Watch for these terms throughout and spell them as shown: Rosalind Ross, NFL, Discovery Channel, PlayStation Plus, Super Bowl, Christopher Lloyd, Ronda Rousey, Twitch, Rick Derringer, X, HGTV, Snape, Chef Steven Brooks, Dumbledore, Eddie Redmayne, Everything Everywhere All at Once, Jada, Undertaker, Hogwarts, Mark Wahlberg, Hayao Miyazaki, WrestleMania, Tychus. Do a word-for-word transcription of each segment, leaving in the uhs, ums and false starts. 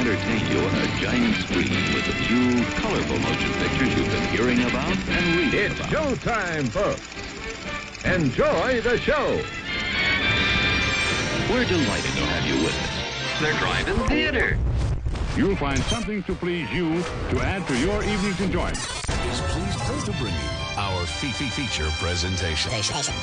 entertain you on a giant screen with the few colorful motion pictures you've been hearing about and reading about. It's showtime, folks. Enjoy the show. We're delighted to have you with us. They're driving theater. You'll find something to please you to add to your evening's enjoyment. Is pleased to bring you our Fifi feature presentation. presentation.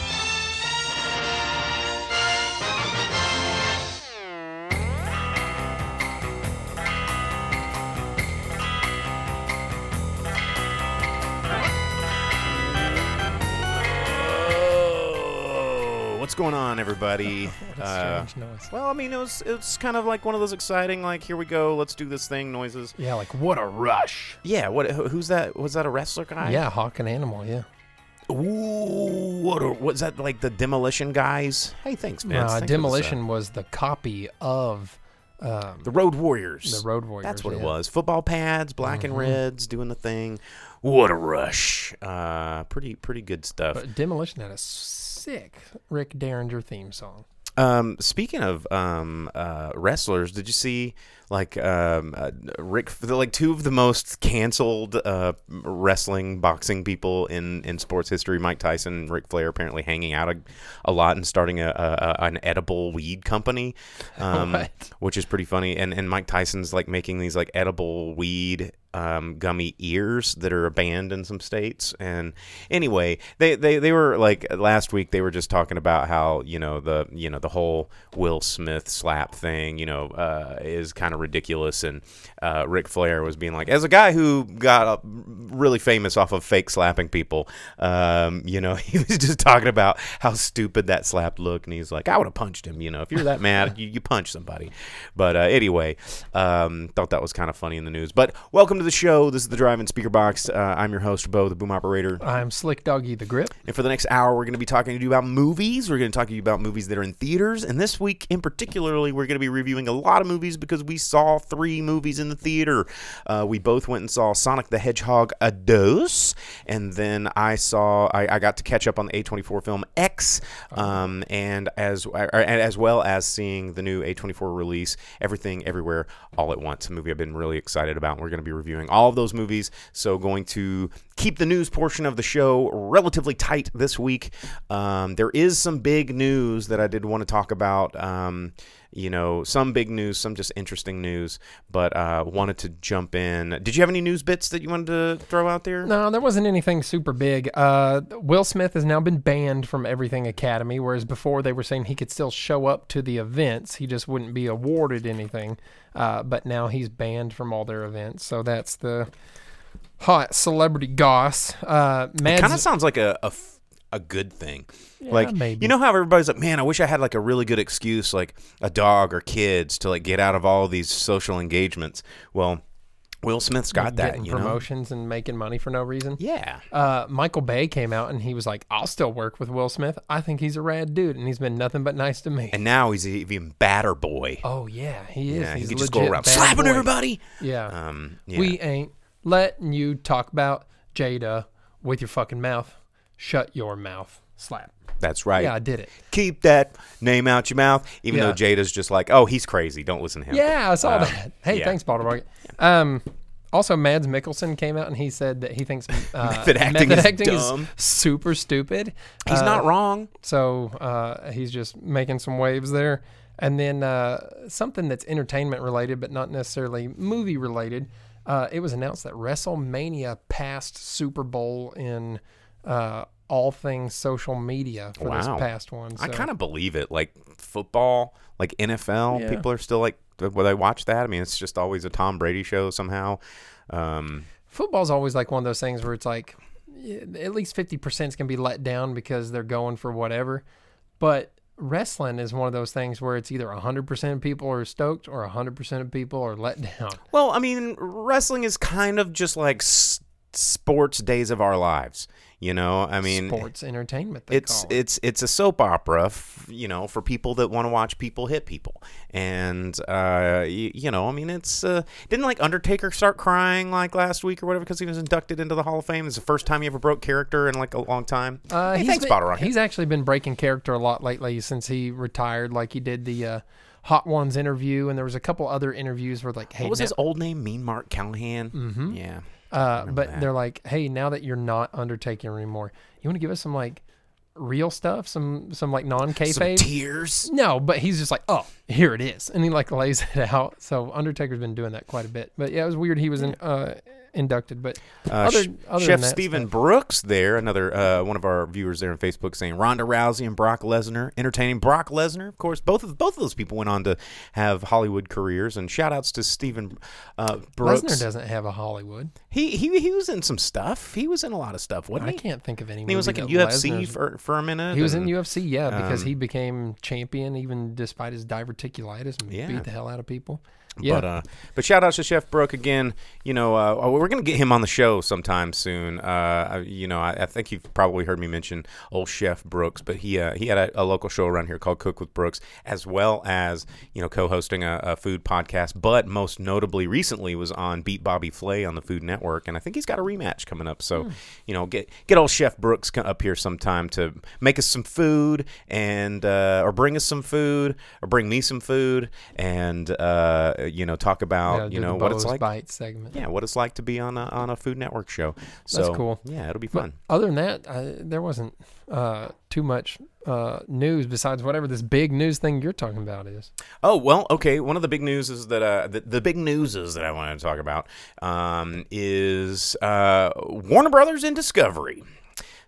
Going on, everybody? Oh, uh, strange noise. Well, I mean, it was it's kind of like one of those exciting, like, here we go, let's do this thing noises. Yeah, like, what a rush. Yeah, what? Who's that? Was that a wrestler guy? Yeah, Hawk and Animal. Yeah. Ooh, what? A, was that like the Demolition guys? Hey, thanks, man. Uh, thanks Demolition was the copy of um, the Road Warriors. The Road Warriors. That's what yeah. it was. Football pads, black mm-hmm. and reds, doing the thing. What a rush. Uh, pretty, pretty good stuff. But Demolition had a sick Rick Derringer theme song. Um, speaking of um, uh, wrestlers, did you see like um, uh, Rick, like two of the most canceled uh, wrestling boxing people in, in sports history, Mike Tyson and Ric Flair, apparently hanging out a, a lot and starting a, a, an edible weed company, um, right. which is pretty funny. And and Mike Tyson's like making these like edible weed Um, gummy ears that are banned in some states. And anyway, they, they, they were like last week they were just talking about how, you know, the you know the whole Will Smith slap thing, you know, uh, is kind of ridiculous. And uh, Ric Flair was being like, as a guy who got uh, really famous off of fake slapping people, um, you know, he was just talking about how stupid that slap looked. And he's like, I would have punched him, you know, if you're that mad, you, you punch somebody. But uh, anyway, um, thought that was kind of funny in the news. But welcome to the show. This is the Drive-In Speaker Box. Uh, I'm your host, Bo, the Boom Operator. I'm Slick Doggy, the Grip. And for the next hour, we're going to be talking to you about movies. We're going to talk to you about movies that are in theaters. And this week, in particularly, we're going to be reviewing a lot of movies because we saw three movies in the theater. Uh, we both went and saw Sonic the Hedgehog two, and then I saw I, I got to catch up on the A twenty-four film X, um, and as or, as well as seeing the new A twenty-four release, Everything Everywhere All at Once, a movie I've been really excited about. We're going to be reviewing all of those movies, so going to keep the news portion of the show relatively tight this week. Um, there is some big news that I did want to talk about, um, you know, some big news, some just interesting news, but uh, wanted to jump in. Did you have any news bits that you wanted to throw out there? No, there wasn't anything super big. Uh, Will Smith has now been banned from Everything Academy, whereas before they were saying he could still show up to the events, he just wouldn't be awarded anything. Uh, but now he's banned from all their events, so that's the hot celebrity goss. Uh, Mads- it kind of sounds like a, a, a good thing. Yeah, like maybe. You know how everybody's like, man, I wish I had like a really good excuse, like a dog or kids, to like get out of all these social engagements. Well, Will Smith's got that, getting you know? Promotions and making money for no reason. Yeah. Uh, Michael Bay came out and he was like, I'll still work with Will Smith. I think he's a rad dude, and he's been nothing but nice to me. And now he's even badder boy. Oh, yeah, he is. Yeah, he's he can just go around slapping boy. Everybody. Yeah. Um, yeah. We ain't letting you talk about Jada with your fucking mouth. Shut your mouth. Slap. That's right. Yeah, I did it. Keep that name out your mouth, even yeah. though Jada's just like, oh, he's crazy. Don't listen to him. Yeah, I saw um, that. Hey, yeah. thanks, Balderberg. Um, also, Mads Mikkelsen came out and he said that he thinks uh, method acting, method acting is, dumb. is super stupid. He's uh, not wrong. So uh, he's just making some waves there. And then uh, something that's entertainment related, but not necessarily movie related, uh, it was announced that WrestleMania passed Super Bowl in uh all things social media for wow. this past one. So. I kind of believe it. Like football, like N F L, yeah. people are still like, will they watch that? I mean, it's just always a Tom Brady show somehow. Um, Football's always like one of those things where it's like at least fifty percent is going to be let down because they're going for whatever. But wrestling is one of those things where it's either one hundred percent of people are stoked or one hundred percent of people are let down. Well, I mean, wrestling is kind of just like s- sports days of our lives. You know, I mean, sports entertainment. They it's call it. it's it's a soap opera, f- you know, for people that want to watch people hit people, and uh, you, you know, I mean, it's uh, didn't like Undertaker start crying like last week or whatever because he was inducted into the Hall of Fame. It's the first time he ever broke character in like a long time. Uh, hey, he's thanks, been, Bottle Rocket. He's actually been breaking character a lot lately since he retired. Like he did the uh, Hot One's interview, and there was a couple other interviews where like, hey, what was now- his old name? Mean Mark Callahan. Mm-hmm. Yeah. Uh, but that. They're like, hey, now that you're not Undertaker anymore, you want to give us some like real stuff, some some like non-kayfabe tears. No, but he's just like, oh, here it is, and he like lays it out. So Undertaker's been doing that quite a bit. But yeah, it was weird. He was in. Uh, inducted but uh, other, sh- other Chef Steven stuff. Brooks there, another uh, one of our viewers there on Facebook, saying Ronda Rousey and Brock Lesnar, entertaining Brock Lesnar, of course. Both of both of those people went on to have Hollywood careers, and shout outs to Steven uh, Brooks. Lesnar doesn't have a Hollywood. He, he he was in some stuff. He was in a lot of stuff, wasn't he? I can't think of any. He was like in U F C for, for a minute. He was and, in U F C, yeah, because um, he became champion even despite his diverticulitis and yeah. beat the hell out of people. Yeah. But, uh, but shout out to Chef Brooke again. You know, uh, we're going to get him on the show sometime soon. Uh, you know, I, I think you've probably heard me mention old Chef Brooks, but he uh, he had a, a local show around here called Cook with Brooks, as well as, you know, co-hosting a, a food podcast. But most notably recently was on Beat Bobby Flay on the Food Network, and I think he's got a rematch coming up. So, mm. you know, get get old Chef Brooks up here sometime to make us some food and uh, or bring us some food or bring me some food and uh you know, talk about, yeah, you know, what it's like. Bite segment. Yeah, what it's like to be on a, on a Food Network show. So, that's cool. Yeah, it'll be fun. But other than that, I, there wasn't uh, too much uh, news besides whatever this big news thing you're talking about is. Oh, well, okay. One of the big news is that uh, the, the big news is that I wanted to talk about um, is uh, Warner Brothers and Discovery.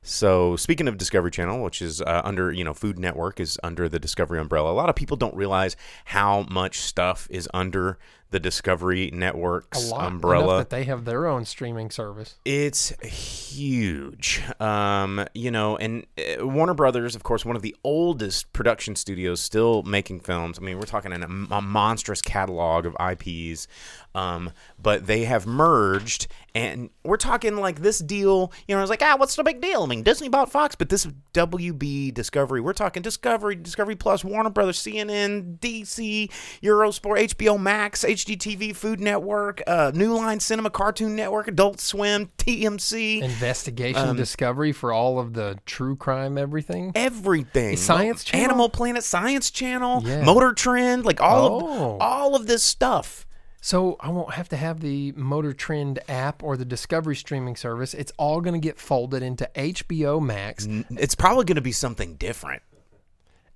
So speaking of Discovery Channel, which is uh, under, you know, Food Network is under the Discovery umbrella. A lot of people don't realize how much stuff is under the Discovery Network's a lot, umbrella. That they have their own streaming service. It's huge. Um, you know, and uh, Warner Brothers, of course, one of the oldest production studios still making films. I mean, we're talking an, a monstrous catalog of I Ps. Um, but they have merged, and we're talking like this deal, you know, I was like, ah, what's the big deal? I mean, Disney bought Fox, but this W B Discovery, we're talking Discovery, Discovery Plus, Warner Brothers, C N N, D C, Eurosport, H B O Max, H G T V, Food Network, uh, New Line Cinema, Cartoon Network, Adult Swim, T M C. Investigation um, Discovery for all of the true crime, everything. Everything. Science Channel. Animal Planet, Science Channel, yeah. Motor Trend, like all oh. of, all of this stuff. So I won't have to have the Motor Trend app or the Discovery streaming service. It's all going to get folded into H B O Max. It's probably going to be something different.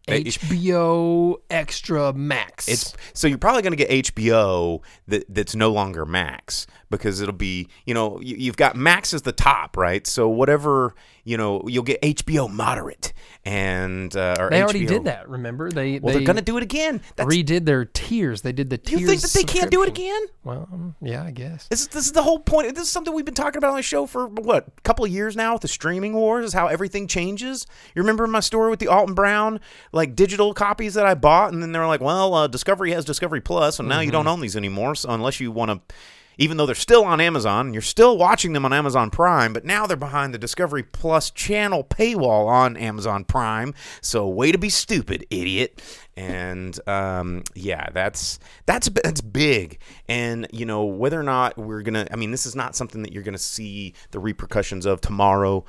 H B O Extra Max. It's so you're probably going to get H B O that that's no longer Max, because it'll be, you know, you, you've got Max as the top, right? So whatever, you know, you'll get H B O Moderate and uh, or they H B O. Already did that. Remember, they well they they're going to do it again. That's, redid their tiers. They did the tiers. You think that they can't do it again? Well, yeah, I guess. This is, this is the whole point. This is something we've been talking about on the show for what a couple of years now with the streaming wars. Is how everything changes. You remember my story with the Alton Brown? Like digital copies that I bought, and then they were like, well, uh, Discovery has Discovery Plus, and now mm-hmm. you don't own these anymore, so unless you want to, even though they're still on Amazon, you're still watching them on Amazon Prime, but now they're behind the Discovery Plus channel paywall on Amazon Prime, so way to be stupid, idiot. And um, yeah, that's that's that's big. And you know, whether or not we're gonna, I mean, this is not something that you're gonna see the repercussions of tomorrow.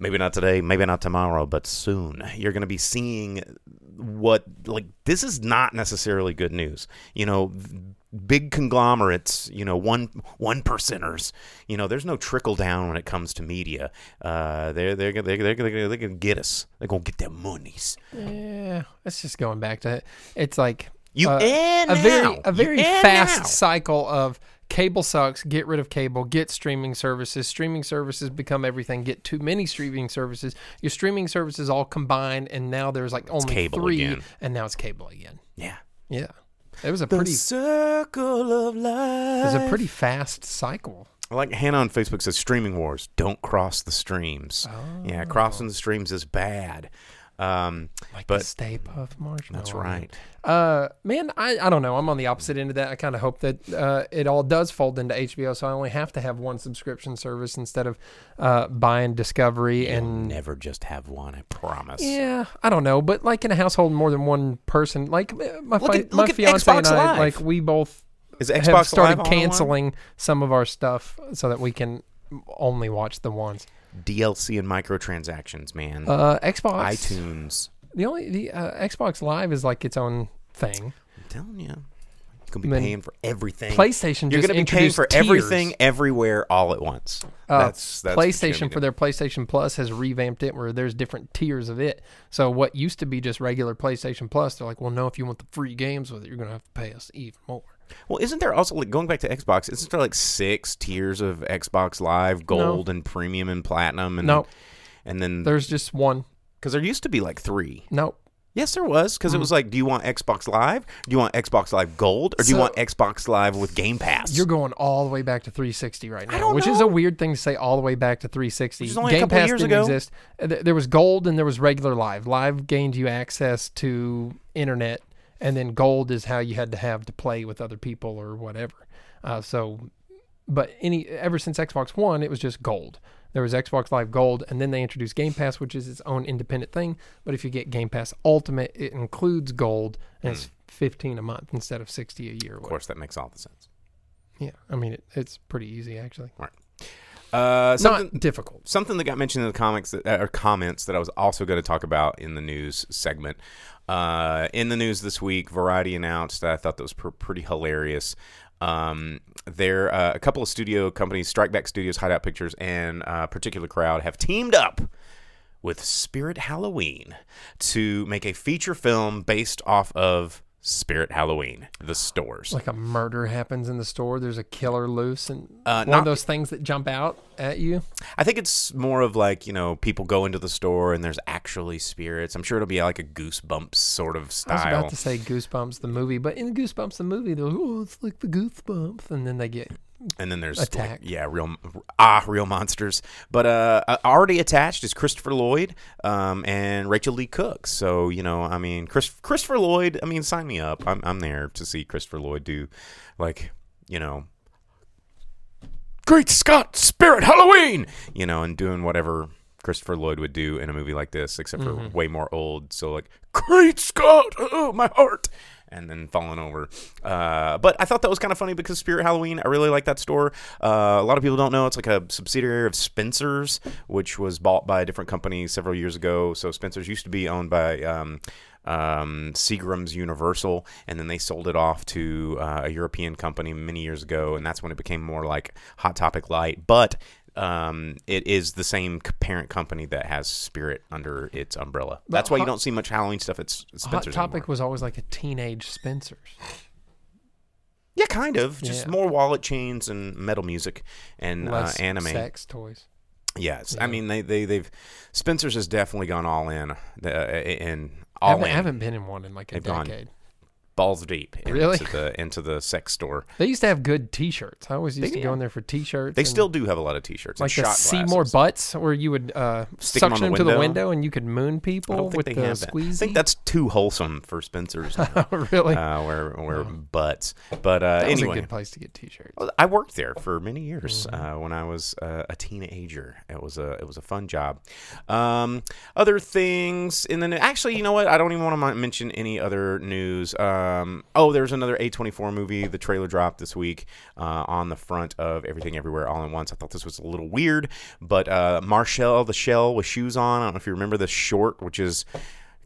Maybe not today, maybe not tomorrow, but soon. You're going to be seeing what, like, this is not necessarily good news. You know, big conglomerates, you know, one one percenters, you know, there's no trickle down when it comes to media. Uh, they're they're they're they're, they're, they're going to get us. They're going to get their monies. Yeah, that's just going back to it. It's like you uh, and a now. very a very you fast now. cycle of. Cable sucks, get rid of cable, get streaming services. Streaming services become everything, get too many streaming services. Your streaming services all combined, and now there's like only cable three, again. And now it's cable again. Yeah. Yeah. It was a the pretty... circle of life. It was a pretty fast cycle. Like Hannah on Facebook says, streaming wars, don't cross the streams. Oh. Yeah, crossing the streams is bad. Um, like but, the Stay Puft Marshmallow. That's right. Uh, man, I, I don't know. I'm on the opposite end of that. I kind of hope that uh, it all does fold into H B O, so I only have to have one subscription service instead of uh, buying Discovery. You'll and never just have one, I promise. Yeah, I don't know. But like in a household, more than one person. Like my, look at, fi- my fiance Xbox and I, Live. Like we both Is Xbox have started Live canceling on some of our stuff so that we can only watch the ones. D L C and microtransactions, man. Uh, Xbox, iTunes. The only the uh, Xbox Live is like its own thing. telling you. You're going to be paying for everything. PlayStation You're just going to be paying for tiers. Everything, everywhere, all at once. Uh, that's, that's PlayStation for their PlayStation Plus has revamped it where there's different tiers of it. So what used to be just regular PlayStation Plus, they're like, well, no, if you want the free games with it, you're going to have to pay us even more. Well, isn't there also, like, going back to Xbox, isn't there like six tiers of Xbox Live, Gold, no. and Premium, and Platinum? And, no. And then... There's just one. Because there used to be like three. Nope. Yes, there was, because mm. it was like, do you want Xbox Live? Do you want Xbox Live Gold? Or do so, you want Xbox Live with Game Pass? You're going all the way back to three sixty right now, I don't which know. Is a weird thing to say, all the way back to three sixty. Which is only Game a couple Pass years didn't ago. Exist. There was Gold and there was regular Live. Live gained you access to internet, and then Gold is how you had to have to play with other people or whatever. Uh, so, but any ever since Xbox One, it was just Gold. There was Xbox Live Gold, and then they introduced Game Pass, which is its own independent thing. But if you get Game Pass Ultimate, it includes Gold, and mm. it's fifteen dollars a month instead of sixty dollars a year. Of course, that makes all the sense. Yeah, I mean, it, it's pretty easy, actually. All right. Uh, Not difficult. Something that got mentioned in the comics that, or comments that I was also going to talk about in the news segment. Uh, in the news this week, Variety announced that I thought that was pr- pretty hilarious. Um, there, uh, a couple of studio companies, Strike Back Studios, Hideout Pictures, and uh, Particular Crowd have teamed up with Spirit Halloween to make a feature film based off of Spirit Halloween, the stores. Like a murder happens in the store, there's a killer loose, and uh, one not, of those things that jump out at you. I think it's more of like, you know, people go into the store and there's actually spirits. I'm sure it'll be like a Goosebumps sort of style. I was about to say Goosebumps the movie, but in Goosebumps the movie, they're like, oh, it's like the Goosebumps, and then they get and then there's attack. Like, yeah, real ah, real monsters. But uh, already attached is Christopher Lloyd um, and Rachel Lee Cook. So you know, I mean, Chris, Christopher Lloyd. I mean, sign me up. I'm I'm there to see Christopher Lloyd do, like, you know, Great Scott, Spirit Halloween. You know, and doing whatever Christopher Lloyd would do in a movie like this, except for mm-hmm. way more old. So like, Great Scott, oh my heart. And then falling over. Uh, but I thought that was kind of funny because Spirit Halloween, I really like that store. Uh, a lot of people don't know. It's like a subsidiary of Spencer's, which was bought by a different company several years ago. So Spencer's used to be owned by um, um, Seagram's Universal, and then they sold it off to uh, a European company many years ago, and that's when it became more like Hot Topic Light. But um, it is the same parent company that has Spirit under its umbrella. But that's why Hot, you don't see much Halloween stuff at Spencer's Hot Topic anymore. Was always like a teenage Spencer's. Yeah, kind of. Just yeah. more wallet chains and metal music and less uh, anime. Sex toys. Yes. Yeah. I mean, they, they, they've Spencer's has definitely gone all in. Uh, and all I haven't, in. I haven't been in one in like a they've decade. Gone balls deep into, really? the, into the sex store. They used to have good T-shirts. I always used they, to go in there for T-shirts. They still do have a lot of T-shirts. Like and the Seymour Butts, where you would uh, suction them, them the to the window and you could moon people with the squeezy. I think that's too wholesome for Spencer's. Really? Uh, where where no. butts. But uh, that was anyway, a good place to get T-shirts. I worked there for many years mm-hmm. uh, when I was uh, a teenager. It was a it was a fun job. Um, other things in the news. Actually, you know what? I don't even want to mention any other news. Uh, Um, oh, there's another A twenty-four movie. The trailer dropped this week uh, on the front of Everything Everywhere All at Once. I thought this was a little weird, but uh, Marcel the Shell with shoes on. I don't know if you remember this short, which is,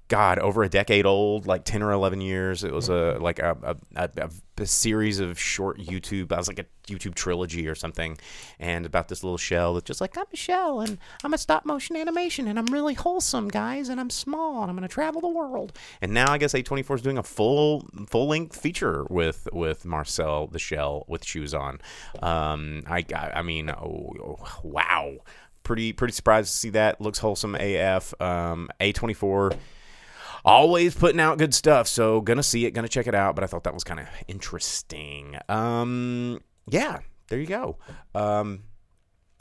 God, over a decade old, like ten or eleven years. It was a like a, a, a, a series of short YouTube. I was like a YouTube trilogy or something, and about this little shell that's just like, I'm a shell, and I'm a stop-motion animation, and I'm really wholesome, guys, and I'm small, and I'm going to travel the world. And now I guess A twenty-four is doing a full, full-length full feature with, with Marcel the Shell with shoes on. Um, I, I mean, oh, wow. Pretty, pretty surprised to see that. Looks wholesome A F. Um, A twenty-four... always putting out good stuff, so gonna see it, gonna check it out, but I thought that was kind of interesting. Um, yeah, there you go. Um,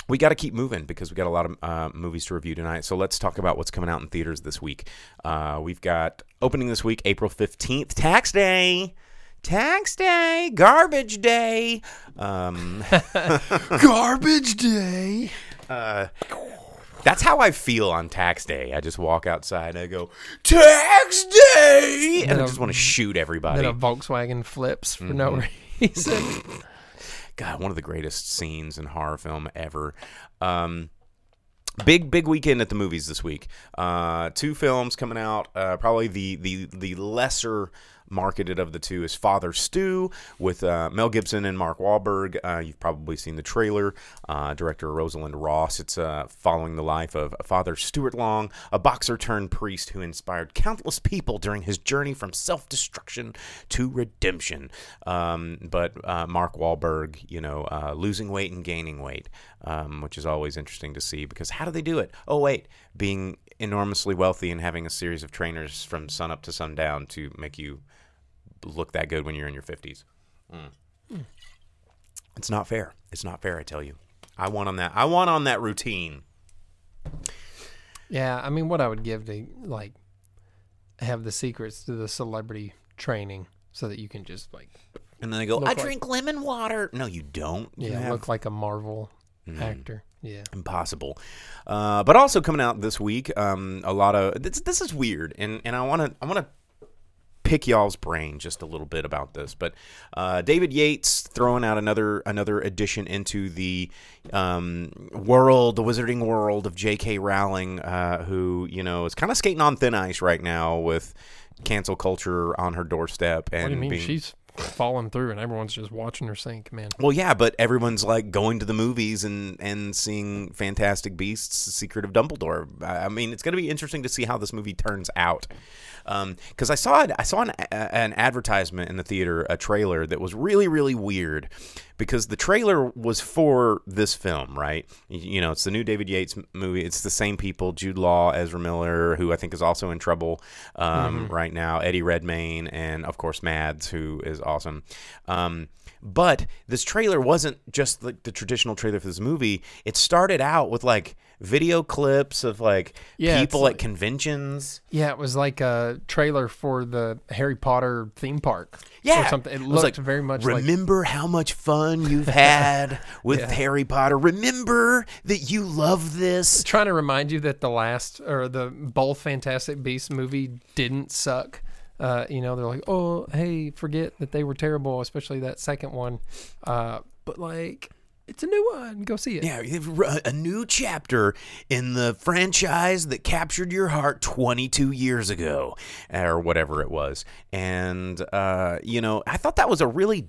we got to keep moving because we got a lot of uh, movies to review tonight, so let's talk about what's coming out in theaters this week. Uh, we've got, opening this week, April fifteenth, Tax Day! Tax Day! Garbage Day! Um, garbage Day! Uh... That's how I feel on Tax Day. I just walk outside and I go, Tax Day! And, and I just a, want to shoot everybody. Then a Volkswagen flips for mm-hmm. no reason. God, one of the greatest scenes in horror film ever. Um, big, big weekend at the movies this week. Uh, two films coming out. Uh, probably the the the lesser marketed of the two is Father Stew with uh, Mel Gibson and Mark Wahlberg. Uh, you've probably seen the trailer. Uh, director Rosalind Ross. It's uh, following the life of Father Stuart Long, a boxer turned priest who inspired countless people during his journey from self-destruction to redemption. Um, but uh, Mark Wahlberg, you know, uh, losing weight and gaining weight, um, which is always interesting to see, because how do they do it? Oh, wait, being enormously wealthy and having a series of trainers from sun up to sundown to make you look that good when you're in your fifties. Mm. Mm. It's not fair. It's not fair, I tell you. I want on that. I want on that routine. Yeah, I mean, what I would give to, like, have the secrets to the celebrity training so that you can just, like... And then they go, I like, drink lemon water. No, you don't. You yeah, have... look like a Marvel mm. actor. Yeah. Impossible. Uh, but also coming out this week, um, a lot of... This, this is weird, and, and I want to... I want to pick y'all's brain just a little bit about this, but uh, David Yates throwing out another another addition into the um, world, the wizarding world of J K Rowling, uh, who, you know, is kind of skating on thin ice right now with cancel culture on her doorstep. And what do you mean? Being... She's falling through and everyone's just watching her sink, man. Well, yeah, but everyone's like going to the movies and, and seeing Fantastic Beasts, The Secret of Dumbledore. I mean, it's going to be interesting to see how this movie turns out. Because um, I saw it, I saw an, an advertisement in the theater, a trailer that was really, really weird, because the trailer was for this film, right? You know, it's the new David Yates movie. It's the same people, Jude Law, Ezra Miller, who I think is also in trouble um, mm-hmm. right now, Eddie Redmayne, and, of course, Mads, who is awesome. Um, but this trailer wasn't just like the traditional trailer for this movie. It started out with, like, video clips of like yeah, people like, at conventions. Yeah, it was like a trailer for the Harry Potter theme park. Yeah, or something. It, it looked like, very much remember like remember how much fun you've had with yeah. Harry Potter. Remember that you love this. Trying to remind you that the last or the both Fantastic Beasts movie didn't suck. Uh, you know, they're like, oh, hey, forget that they were terrible, especially that second one. Uh, but like. It's a new one. Go see it. Yeah, a new chapter in the franchise that captured your heart twenty-two years ago or whatever it was. And, uh, you know, I thought that was a really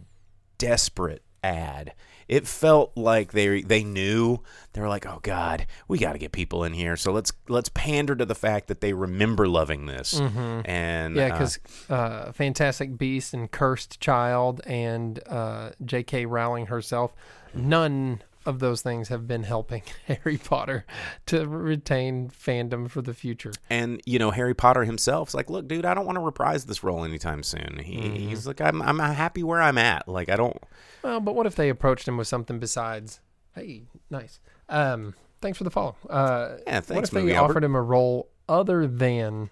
desperate ad. It felt like they they knew. They were like, oh, God, we got to get people in here. So let's let's pander to the fact that they remember loving this. Mm-hmm. And yeah, because uh, uh, Fantastic Beast and Cursed Child and uh, J K. Rowling herself, none of those things have been helping Harry Potter to retain fandom for the future. And, you know, Harry Potter himself's like, look, dude, I don't want to reprise this role anytime soon. He, mm-hmm. He's like, I'm I'm happy where I'm at. Like, I don't. Well, but what if they approached him with something besides, hey, nice. Um, thanks for the follow. Uh, yeah, thanks, what if they offered Albert. him a role other than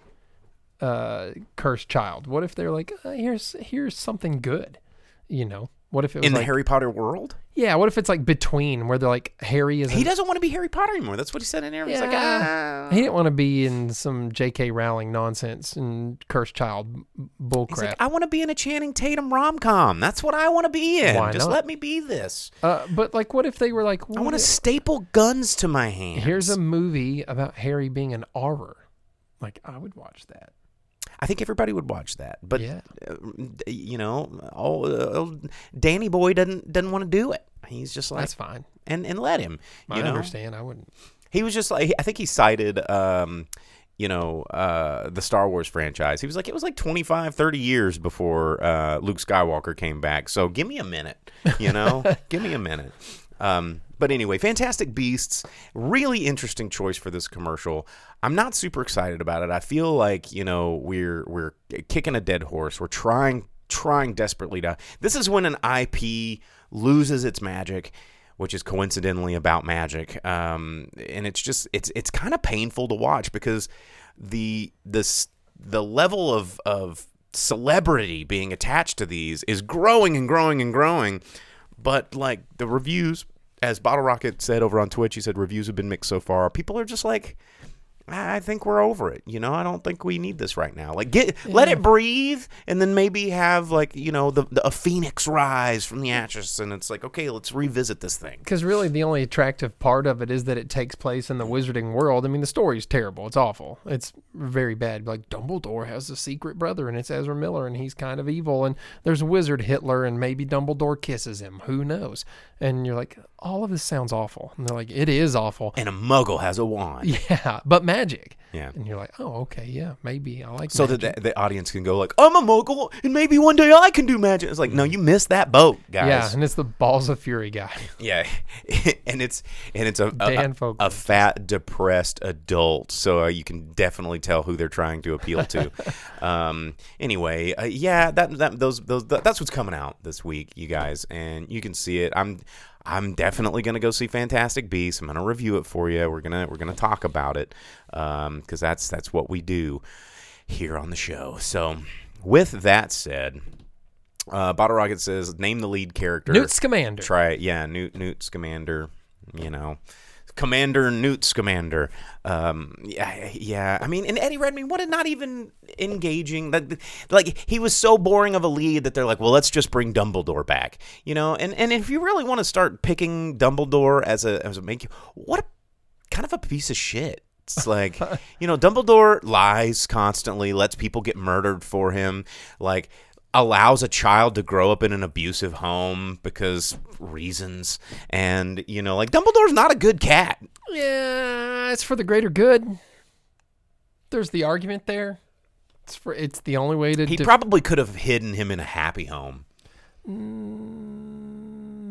uh, Cursed Child? What if they're like, uh, here's here's something good, you know? What if it was in the like, Harry Potter world? Yeah. What if it's like between where they're like Harry is? He doesn't want to be Harry Potter anymore. That's what he said in there. Yeah. He's like, ah. He didn't want to be in some J K. Rowling nonsense and Cursed Child bullcrap. He's like, I want to be in a Channing Tatum rom com. That's what I want to be in. Why Just not? Let me be this. Uh, but like, what if they were like, I want to staple guns to my hands. Here's a movie about Harry being an auror. Like, I would watch that. I think everybody would watch that, but yeah. uh, you know, all, uh, Danny Boy doesn't doesn't want to do it. He's just like, that's fine, and and let him. You I know? understand. I wouldn't. He was just like, I think he cited, um, you know, uh, the Star Wars franchise. He was like, it was like twenty-five, thirty years before uh, Luke Skywalker came back. So give me a minute, you know, give me a minute. Um, but anyway, Fantastic Beasts, really interesting choice for this commercial. I'm not super excited about it. I feel like, you know, we're we're kicking a dead horse. We're trying trying desperately to. This is when an I P loses its magic, which is coincidentally about magic. Um, and it's just it's it's kind of painful to watch because the the the level of of celebrity being attached to these is growing and growing and growing. But, like, the reviews, as Bottle Rocket said over on Twitch, he said reviews have been mixed so far. People are just like, I think we're over it. You know, I don't think we need this right now. Like, get yeah. let it breathe, and then maybe have, like, you know, the, the a phoenix rise from the ashes, and it's like, okay, let's revisit this thing. Because really, the only attractive part of it is that it takes place in the wizarding world. I mean, the story's terrible. It's awful. It's very bad. Like, Dumbledore has a secret brother, and it's Ezra Miller, and he's kind of evil, and there's a wizard Hitler, and maybe Dumbledore kisses him. Who knows? And you're like, all of this sounds awful. And they're like, it is awful. And a muggle has a wand. Yeah, but magic. Magic. Yeah. And you're like, oh, okay, yeah, maybe I like so magic. So that the, the audience can go like, I'm a mogul, and maybe one day I can do magic. It's like, no, you missed that boat, guys. Yeah, and it's the Balls of Fury guy. Yeah, and it's and it's a Dan a, a fat, depressed adult, so uh, you can definitely tell who they're trying to appeal to. um, anyway, uh, yeah, that that those those that, that's what's coming out this week, you guys, and you can see it. I'm. I'm definitely gonna go see Fantastic Beasts. I'm gonna review it for you. We're gonna we're gonna talk about it, um, because that's that's what we do here on the show. So, with that said, uh, Bottle Rocket says, name the lead character. Newt Scamander. Try it, yeah. Newt Newt Scamander. You know, Commander Newt Scamander. Um, yeah, yeah. I mean, and Eddie Redmayne, what a not even engaging. That, like, he was so boring of a lead that they're like, well, let's just bring Dumbledore back, you know. And and if you really want to start picking Dumbledore as a as a make you, what a, kind of a piece of shit. It's like, you know, Dumbledore lies constantly, lets people get murdered for him, like. Allows a child to grow up in an abusive home because reasons, and, you know, like, Dumbledore's not a good cat. Yeah, it's for the greater good. There's the argument there. It's for it's the only way to. He def- probably could have hidden him in a happy home. Mm,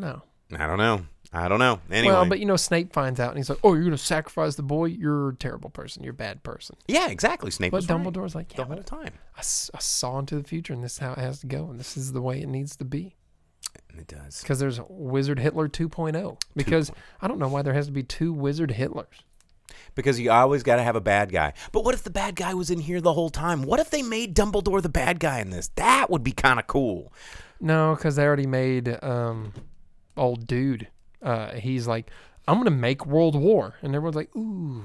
no. I don't know. I don't know. Anyway. Well, but, you know, Snape finds out, and he's like, oh, you're going to sacrifice the boy? You're a terrible person. You're a bad person. Yeah, exactly. Snape but was But Dumbledore's right. like, yeah, the whole time. I, I saw into the future, and this is how it has to go, and this is the way it needs to be. And it does. Because there's Wizard Hitler two point oh. Because two. I don't know why there has to be two Wizard Hitlers. Because you always got to have a bad guy. But what if the bad guy was in here the whole time? What if they made Dumbledore the bad guy in this? That would be kind of cool. No, because they already made um, old dude. Uh, he's like, I'm going to make World War. And everyone's like, ooh,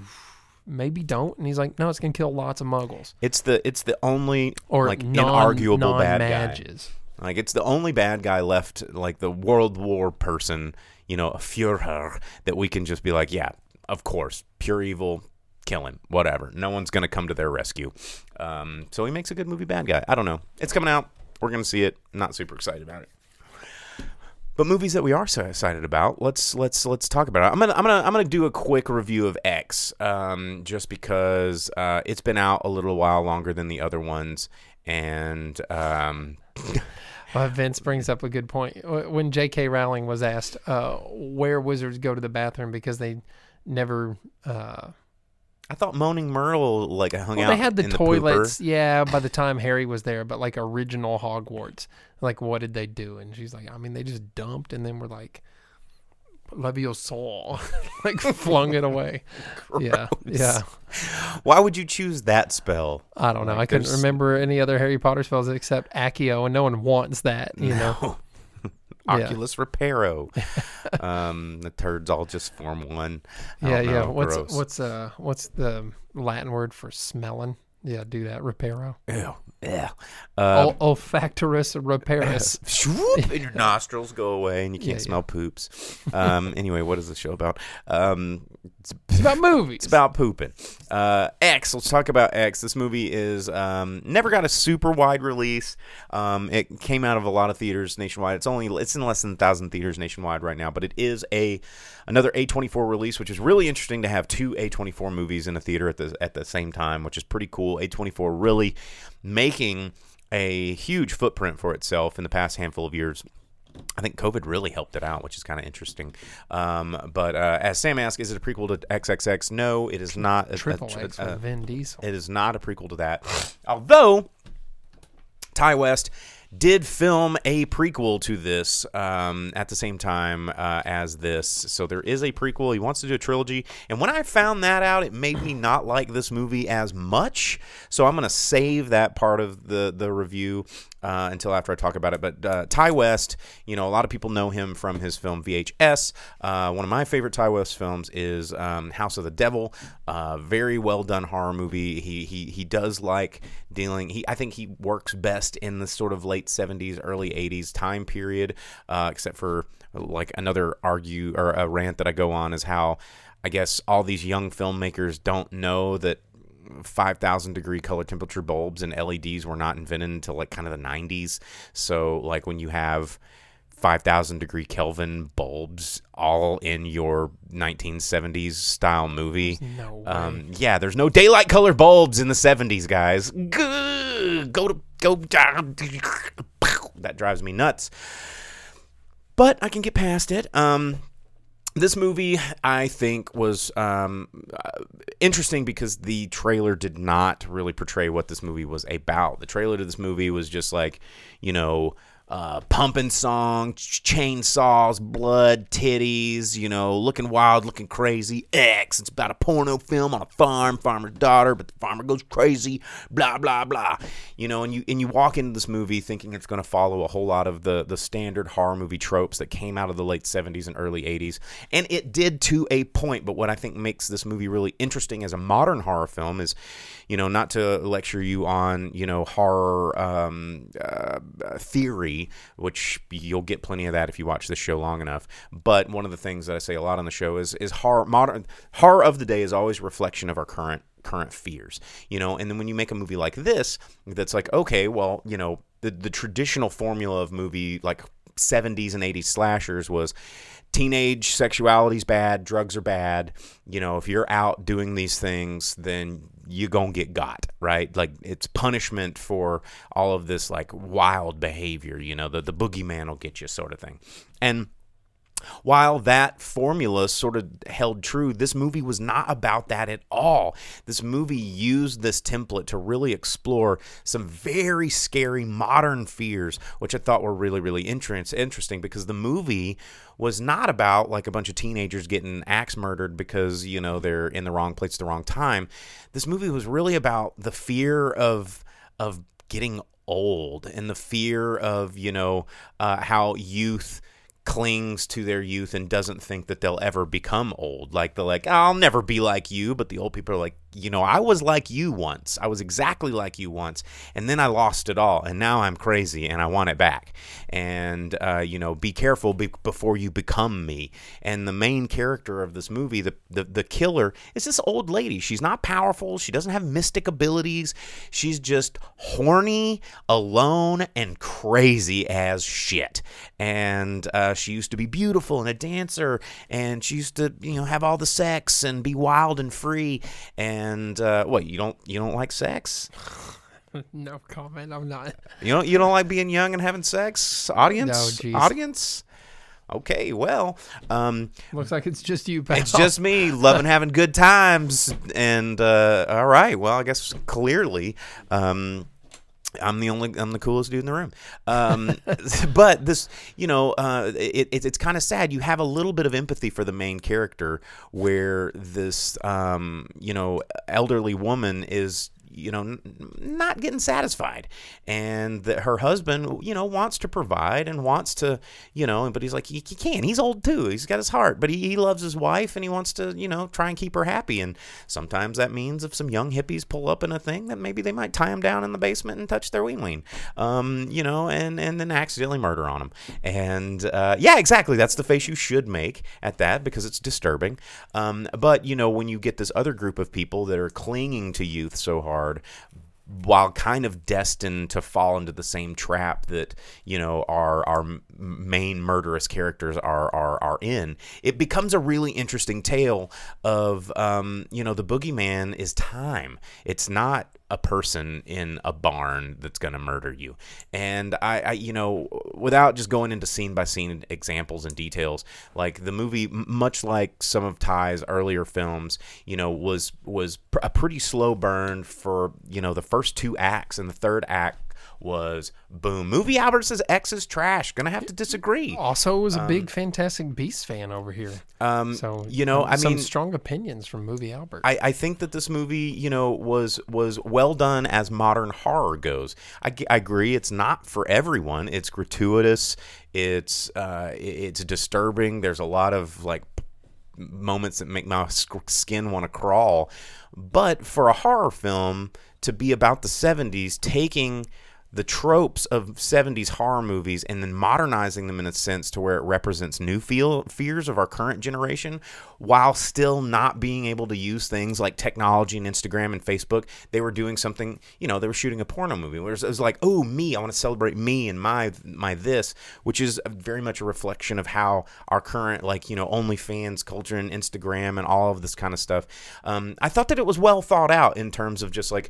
maybe don't. And he's like, no, it's going to kill lots of muggles. It's the it's the only, or like, non, inarguable non-mages. Bad guy. Like, it's the only bad guy left, like the World War person, you know, a Führer, that we can just be like, yeah, of course, pure evil, kill him, whatever. No one's going to come to their rescue. Um, so he makes a good movie bad guy. I don't know. It's coming out. We're going to see it. I'm not super excited about it. But movies that we are so excited about, let's let's let's talk about it. I'm gonna I'm gonna I'm gonna do a quick review of X, um, just because uh, it's been out a little while longer than the other ones, and um, well, Vince brings up a good point. When J K. Rowling was asked uh, where wizards go to the bathroom because they never. Uh, I thought Moaning Myrtle, like, hung well, out in the They had the toilets, the yeah, by the time Harry was there, but, like, original Hogwarts. Like, what did they do? And she's like, I mean, they just dumped and then were like, Leviosa, like, flung it away. Gross. Yeah, yeah. Why would you choose that spell? I don't know. Like, I couldn't there's... remember any other Harry Potter spells except Accio, and no one wants that, you no. know? Oculus yeah. Reparo. Um, the turds all just form one. I yeah, yeah. What's Gross. what's uh what's the Latin word for smelling? Yeah, do that. Reparo. Ew. Yeah. Uh, Ol- olfactorus reparus. Swoop, and your nostrils go away, and you can't yeah, smell yeah. poops. Um, anyway, what is the show about? Um, it's, it's about movies. It's about pooping. Uh, X. Let's talk about X. This movie is um, never got a super wide release. Um, it came out of a lot of theaters nationwide. It's only it's in less than a thousand theaters nationwide right now, but it is a another A twenty-four release, which is really interesting to have two A twenty-four movies in a theater at the at the same time, which is pretty cool. A twenty-four really making a huge footprint for itself in the past handful of years. I think COVID really helped it out, which is kind of interesting. Um, but uh, as Sam asked, is it a prequel to triple X? No, it is not. A, Triple a, a, X with Vin Diesel. It is not a prequel to that. Although, Ty West did film a prequel to this um, at the same time uh, as this. So there is a prequel. He wants to do a trilogy. And when I found that out, it made me not like this movie as much. So I'm going to save that part of the, the review uh, until after I talk about it. But uh, Ty West, you know, a lot of people know him from his film V H S. Uh, one of my favorite Ty West films is um, House of the Devil. Uh, very well done horror movie. He he he does like dealing. He I think he works best in the sort of late seventies, early eighties time period. Uh, except for like another argue or a rant that I go on is how I guess all these young filmmakers don't know that five thousand degree color temperature bulbs and L E Ds were not invented until like kind of the nineties. So like when you have five thousand degree Kelvin bulbs all in your nineteen seventies style movie. No way. Um, yeah, there's no daylight color bulbs in the seventies, guys. Go to go. That drives me nuts. But I can get past it. Um, This movie, I think, was um, interesting because the trailer did not really portray what this movie was about. The trailer to this movie was just like, you know, uh, pumping songs, chainsaws, blood, titties, you know, looking wild, looking crazy, X. It's about a porno film on a farm, farmer's daughter, but the farmer goes crazy, blah, blah, blah. You know, and you and you walk into this movie thinking it's going to follow a whole lot of the, the standard horror movie tropes that came out of the late seventies and early eighties. And it did to a point, but what I think makes this movie really interesting as a modern horror film is, you know, not to lecture you on, you know, horror um, uh, theory, which you'll get plenty of that if you watch this show long enough. But one of the things that I say a lot on the show is is horror modern horror of the day is always a reflection of our current current fears, you know. And then when you make a movie like this, that's like, okay, well, you know, the the traditional formula of movie like seventies and eighties slashers was teenage sexuality's bad, drugs are bad, you know, if you're out doing these things, then you're gonna get got, right? Like, it's punishment for all of this, like, wild behavior, you know, the, the boogeyman will get you sort of thing. And while that formula sort of held true, this movie was not about that at all. This movie used this template to really explore some very scary modern fears, which I thought were really, really interesting because the movie was not about like a bunch of teenagers getting axe murdered because, you know, they're in the wrong place at the wrong time. This movie was really about the fear of of getting old and the fear of, you know, uh, how youth clings to their youth and doesn't think that they'll ever become old. Like, they're like, I'll never be like you. But the old people are like, you know, I was like you once. I was exactly like you once. And then I lost it all. And now I'm crazy and I want it back. And, uh, you know, be careful be- before you become me. And the main character of this movie, the, the, the killer, is this old lady. She's not powerful. She doesn't have mystic abilities. She's just horny, alone, and crazy as shit. And, uh, she used to be beautiful and a dancer, and she used to, you know, have all the sex and be wild and free. And uh, what you don't you don't like sex? No comment. I'm not. You don't you don't like being young and having sex, audience? No, audience. Okay, well, um, looks like it's just you, pal. It's just me loving having good times. And uh, all right, well, I guess clearly. Um, I'm the only, I'm the coolest dude in the room. Um, but this, you know, uh, it, it, it's kind of sad. You have a little bit of empathy for the main character where this, um, you know, elderly woman is, you know, n- not getting satisfied. And that her husband, you know, wants to provide and wants to, you know, but he's like, he, he can't. He's old too. He's got his heart, but he, he loves his wife and he wants to, you know, try and keep her happy. And sometimes that means if some young hippies pull up in a thing that maybe they might tie him down in the basement and touch their ween ween, um, you know, and, and then accidentally murder on him. And uh, yeah, exactly. That's the face you should make at that because it's disturbing. Um, but, you know, when you get this other group of people that are clinging to youth so hard, Hard, while kind of destined to fall into the same trap that, you know, our our main murderous characters are are are in, it becomes a really interesting tale of, um, you know, the boogeyman is time. It's not a person in a barn that's going to murder you. And I, I, you know, without just going into scene by scene examples and details, like the movie, much like some of Ty's earlier films, you know, was, was pr- a pretty slow burn for, you know, the first two acts, and the third act was boom. Movie Hour says X is trash. Gonna have to disagree. Also was a um, big Fantastic Beasts fan over here. Um, so you know, I mean, some strong opinions from Movie Albert. I, I think that this movie, you know, was was well done as modern horror goes. I, I agree, it's not for everyone. It's gratuitous. It's uh, it's disturbing. There's a lot of like moments that make my skin want to crawl. But for a horror film to be about the seventies, taking the tropes of seventies horror movies and then modernizing them in a sense to where it represents new feel, fears of our current generation, while still not being able to use things like technology and Instagram and Facebook. They were doing something, you know, they were shooting a porno movie where it was like, oh, me, I want to celebrate me and my my this, which is very much a reflection of how our current, like, you know, OnlyFans culture and Instagram and all of this kind of stuff. Um, I thought that it was well thought out in terms of just like,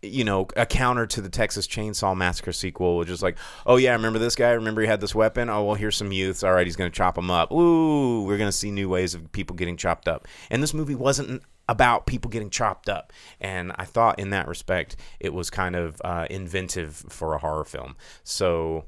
you know, a counter to the Texas Chainsaw Massacre sequel, which is like, oh yeah, I remember this guy, I remember he had this weapon, oh well, here's some youths, all right, he's going to chop them up, ooh, we're going to see new ways of people getting chopped up. And this movie wasn't about people getting chopped up, and I thought in that respect it was kind of uh, inventive for a horror film. So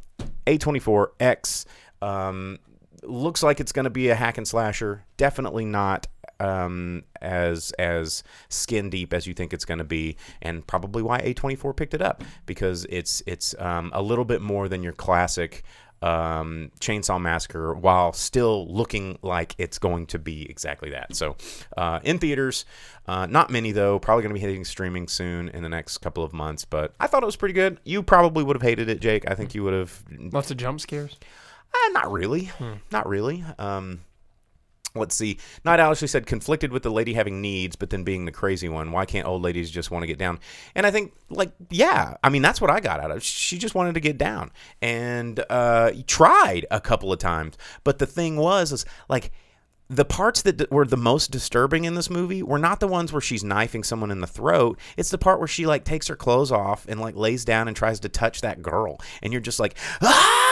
A twenty-four, X, um, looks like it's going to be a hack and slasher, definitely not Um, as as skin deep as you think it's going to be, and probably why A twenty-four picked it up, because it's it's um, a little bit more than your classic um, Chainsaw Massacre, while still looking like it's going to be exactly that. So uh, in theaters, uh, not many though. Probably going to be hitting streaming soon in the next couple of months. But I thought it was pretty good. You probably would have hated it, Jake. I think you would have. Lots of jump scares. Uh, not really. Hmm. Not really. Um, Let's see. Night Owl actually said, conflicted with the lady having needs, but then being the crazy one. Why can't old ladies just want to get down? And I think, like, yeah, I mean, that's what I got out of it. She just wanted to get down, and uh, tried a couple of times. But the thing was, is like, the parts that were the most disturbing in this movie were not the ones where she's knifing someone in the throat. It's the part where she, like, takes her clothes off and, like, lays down and tries to touch that girl. And you're just like, ah!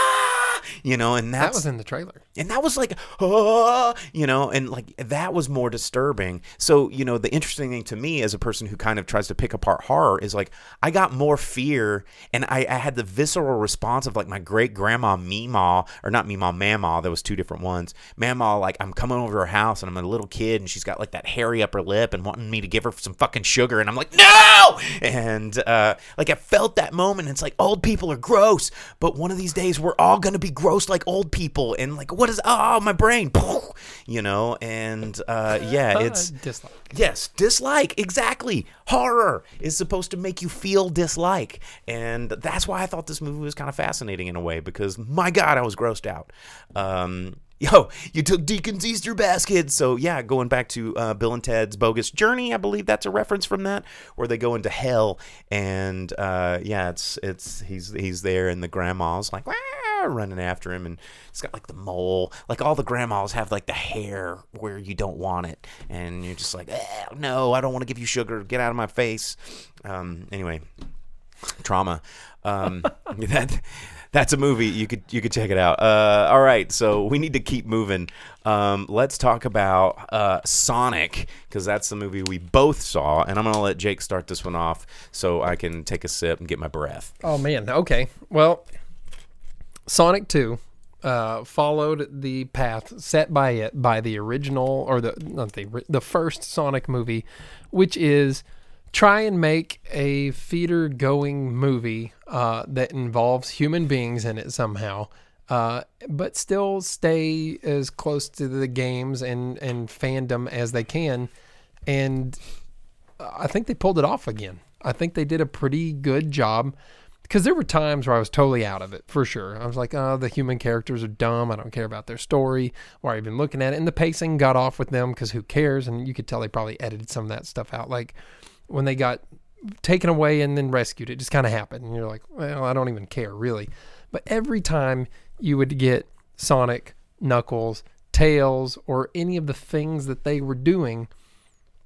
You know, and that's, that was in the trailer, and that was like, oh, you know, and like that was more disturbing. So, you know, the interesting thing to me as a person who kind of tries to pick apart horror is like, I got more fear, and I, I had the visceral response of like my great grandma Meemaw, or not Meemaw, Mamaw. There was two different ones. Mamaw, like, I'm coming over to her house and I'm a little kid and she's got like that hairy upper lip and wanting me to give her some fucking sugar, and I'm like, no. And uh, like I felt that moment. And it's like, old people are gross, but one of these days we're all gonna be gross like old people, and like, what is, oh, my brain, you know. And uh yeah, it's dislike. Yes, dislike, exactly. Horror is supposed to make you feel dislike, and that's why I thought this movie was kind of fascinating in a way, because my god, I was grossed out. um Yo, you took Deacon's Easter basket. So, yeah, going back to uh, Bill and Ted's Bogus Journey, I believe that's a reference from that, where they go into hell. And, uh, yeah, it's it's he's he's there, and the grandma's like, ah, running after him. And it's got, like, the mole. Like, all the grandmas have, like, the hair where you don't want it. And you're just like, eh, no, I don't want to give you sugar. Get out of my face. Um, anyway, trauma. Um, that... That's a movie. You could you could check it out. Uh, all right, so we need to keep moving. Um, let's talk about uh, Sonic, because that's the movie we both saw, and I'm going to let Jake start this one off so I can take a sip and get my breath. Oh, man. Okay. Well, Sonic two uh, followed the path set by it by the original, or the not the, the first Sonic movie, which is... try and make a theater-going movie uh, that involves human beings in it somehow, uh, but still stay as close to the games and, and fandom as they can. And I think they pulled it off again. I think they did a pretty good job, because there were times where I was totally out of it, for sure. I was like, oh, the human characters are dumb. I don't care about their story or even looking at it. And the pacing got off with them, because who cares? And you could tell they probably edited some of that stuff out, like... when they got taken away and then rescued, it just kind of happened. And you're like, well, I don't even care, really. But every time you would get Sonic, Knuckles, Tails, or any of the things that they were doing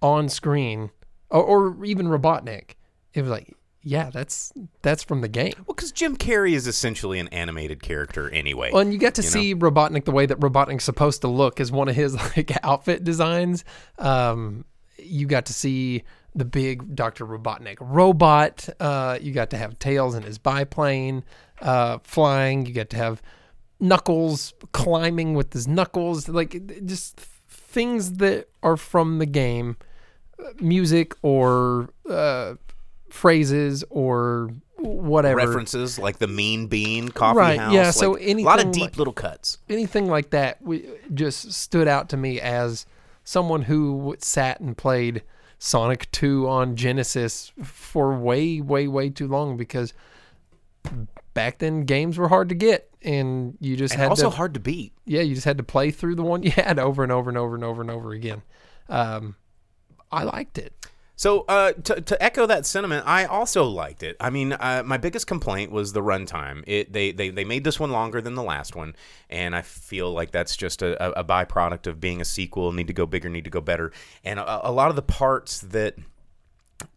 on screen, or, or even Robotnik, it was like, yeah, that's that's from the game. Well, because Jim Carrey is essentially an animated character anyway. Well, and you got to you see know? Robotnik the way that Robotnik's supposed to look, as one of his like outfit designs. Um, you got to see... the big Doctor Robotnik robot. Uh, you got to have Tails in his biplane uh, flying. You got to have Knuckles climbing with his knuckles. Like, just things that are from the game. Music or uh, phrases or whatever. References, like the Mean Bean, Coffee right, House. Yeah, like, so anything, a lot of deep like, little cuts. Anything like that just stood out to me as someone who sat and played Sonic two on Genesis for way, way, way too long, because back then games were hard to get and you just and had also to, hard to beat. Yeah, you just had to play through the one you had over and over and over and over and over again. Um, I liked it. So uh, to, to echo that sentiment, I also liked it. I mean, uh, my biggest complaint was the runtime. It they, they they made this one longer than the last one, and I feel like that's just a, a byproduct of being a sequel. Need to go bigger, need to go better. And a, a lot of the parts that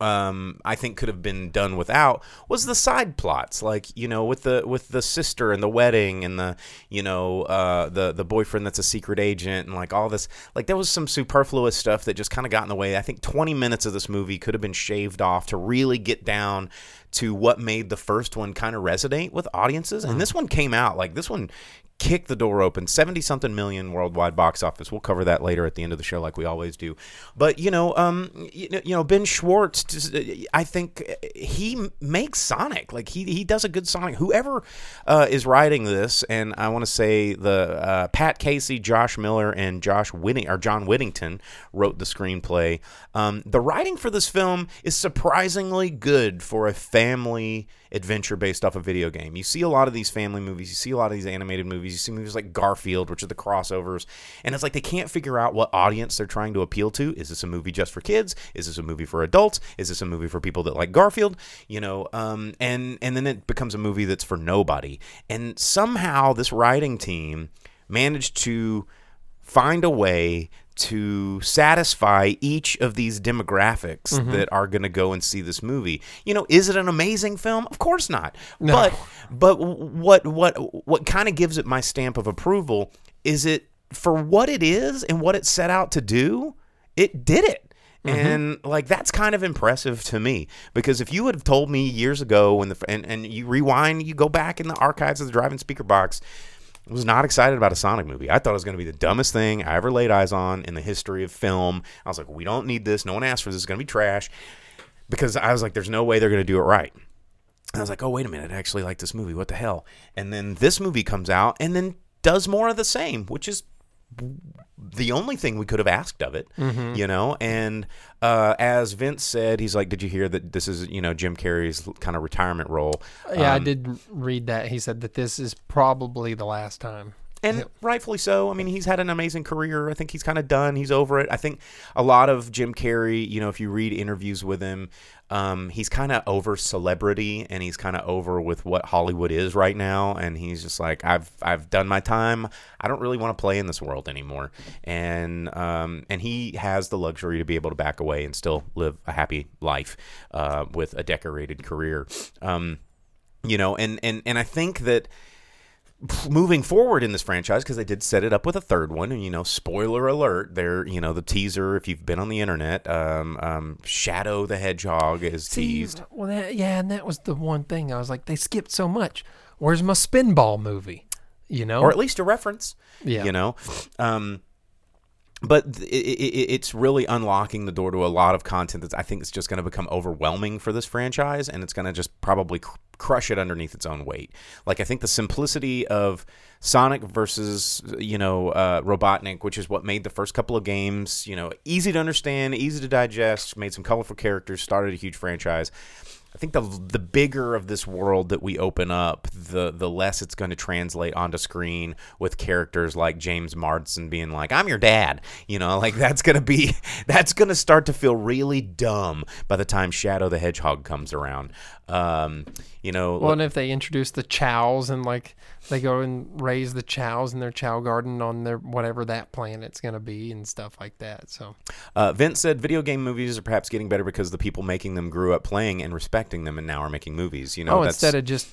um, I think could have been done without was the side plots, like, you know, with the with the sister and the wedding and the, you know, uh, the the boyfriend that's a secret agent and like all this. Like, there was some superfluous stuff that just kind of got in the way. I think twenty minutes of this movie could have been shaved off to really get down to what made the first one kind of resonate with audiences. And this one came out like this one kicked the door open. seventy something million worldwide box office. We'll cover that later at the end of the show, like we always do. But, you know, um, you know, Ben Schwartz, just, I think he makes Sonic. Like, he he does a good Sonic. Whoever uh, is writing this, and I want to say the uh, Pat Casey, Josh Miller, and Josh Whitting or John Whittington wrote the screenplay. Um, the writing for this film is surprisingly good for a family adventure based off a video game. You see a lot of these family movies. You see a lot of these animated movies. You see movies like Garfield, which are the crossovers, and it's like they can't figure out what audience they're trying to appeal to. Is this a movie just for kids? Is this a movie for adults? Is this a movie for people that like Garfield? You know, um, and and then it becomes a movie that's for nobody. And somehow this writing team managed to find a way to satisfy each of these demographics mm-hmm. that are going to go and see this movie. You know, is it an amazing film? Of course not. No. But but what what what kind of gives it my stamp of approval is it for what it is and what it set out to do, it did it. Mm-hmm. And like, that's kind of impressive to me, because if you would have told me years ago when the and, and you rewind, you go back in the archives of the Drive-In Speaker Box, I was not excited about a Sonic movie. I thought it was going to be the dumbest thing I ever laid eyes on in the history of film. I was like, we don't need this. No one asked for this. It's going to be trash. Because I was like, there's no way they're going to do it right. And I was like, oh, wait a minute. I actually like this movie. What the hell? And then this movie comes out and then does more of the same, which is the only thing we could have asked of it, mm-hmm. you know? And uh, as Vince said, he's like, did you hear that this is, you know, Jim Carrey's kind of retirement role? Yeah, um, I did read that. He said that this is probably the last time. And yeah. rightfully so. I mean, he's had an amazing career. I think he's kind of done. He's over it. I think a lot of Jim Carrey, you know, if you read interviews with him, um, he's kind of over celebrity and he's kind of over with what Hollywood is right now. And he's just like, I've I've done my time. I don't really want to play in this world anymore. And um, and he has the luxury to be able to back away and still live a happy life uh, with a decorated career. Um, you know, and, and, and I think that moving forward in this franchise, because they did set it up with a third one, and, you know, spoiler alert, there, you know, the teaser, if you've been on the internet, um, um, Shadow the Hedgehog is See, teased. Well, that, yeah, and that was the one thing. I was like, they skipped so much. Where's my Spinball movie? You know? Or at least a reference. Yeah. You know? Um, but it, it, it's really unlocking the door to a lot of content that I think is just going to become overwhelming for this franchise, and it's going to just probably cr- crush it underneath its own weight. Like, I think the simplicity of Sonic versus, you know, uh, Robotnik, which is what made the first couple of games, you know, easy to understand, easy to digest, made some colorful characters, started a huge franchise. I think the the bigger of this world that we open up, the the less it's going to translate onto screen with characters like James Marsden being like, I'm your dad. You know, like, that's going to be, that's going to start to feel really dumb by the time Shadow the Hedgehog comes around. Um, you know. Well, and if they introduce the chows and, like, they go and raise the chows in their chow garden on their whatever that planet's going to be and stuff like that. So, uh, Vince said video game movies are perhaps getting better because the people making them grew up playing and respecting them and now are making movies. You know, oh, that's, instead of just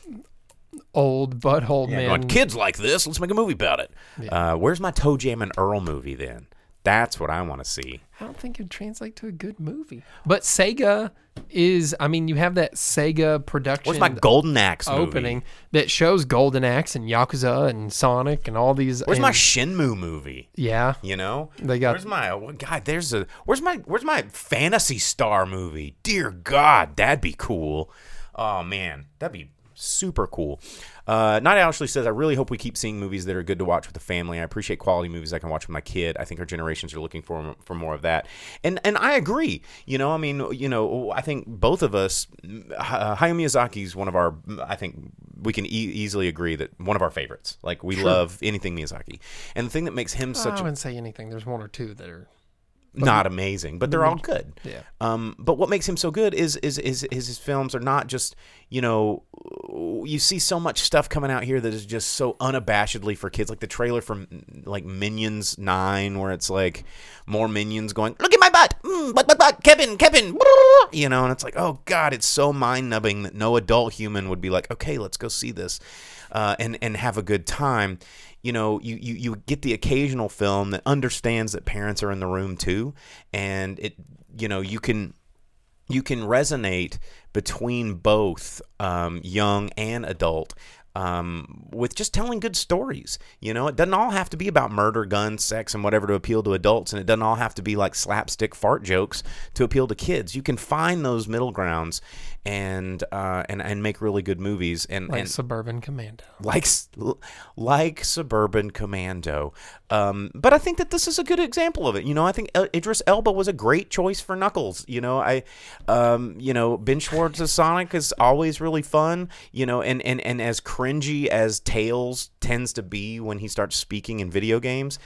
old butthole yeah, men. Going, kids like this, let's make a movie about it. Yeah. Uh, where's my Toe Jam and Earl movie then? That's what I want to see. I don't think it would translate to a good movie. But Sega is, I mean, you have that Sega production. What's my Golden Axe opening movie? That shows Golden Axe and Yakuza and Sonic and all these. Where's and, my Shenmue movie? Yeah, you know they got. Where's my oh, God? There's a. Where's my Where's my Phantasy Star movie? Dear God, that'd be cool. Oh man, that'd be super cool. Uh, Night Owl actually says, I really hope we keep seeing movies that are good to watch with the family. I appreciate quality movies I can watch with my kid. I think our generations are looking for for more of that. And and I agree. You know, I mean, you know, I think both of us, uh, Hayao Miyazaki's one of our, I think we can e- easily agree that one of our favorites. Like, we True. love anything Miyazaki. And the thing that makes him well, such I wouldn't a, say anything. There's one or two that are... But not amazing, but they're all good. Yeah. Um, but what makes him so good is is is, is his films are not just, you know, you see so much stuff coming out here that is just so unabashedly for kids, like the trailer from like Minions nine, where it's like more minions going, look at my butt, mm, butt, butt, butt, Kevin, Kevin, you know, and it's like, oh God, it's so mind numbing that no adult human would be like, okay, let's go see this, uh, and and have a good time. You know, you, you, you get the occasional film that understands that parents are in the room too, and it, you know, you can you can resonate between both um, young and adult. Um, with just telling good stories. You know, it doesn't all have to be about murder, guns, sex, and whatever to appeal to adults, and it doesn't all have to be like slapstick fart jokes to appeal to kids. You can find those middle grounds and uh, and, and make really good movies. And like and, Suburban Commando. Like like Suburban Commando. Um, but I think that this is a good example of it. You know, I think Idris Elba was a great choice for Knuckles. You know, I, um, you know, Ben Schwartz's Sonic is always really fun. You know, and and, and as crazy cringy as Tails tends to be when he starts speaking in video games,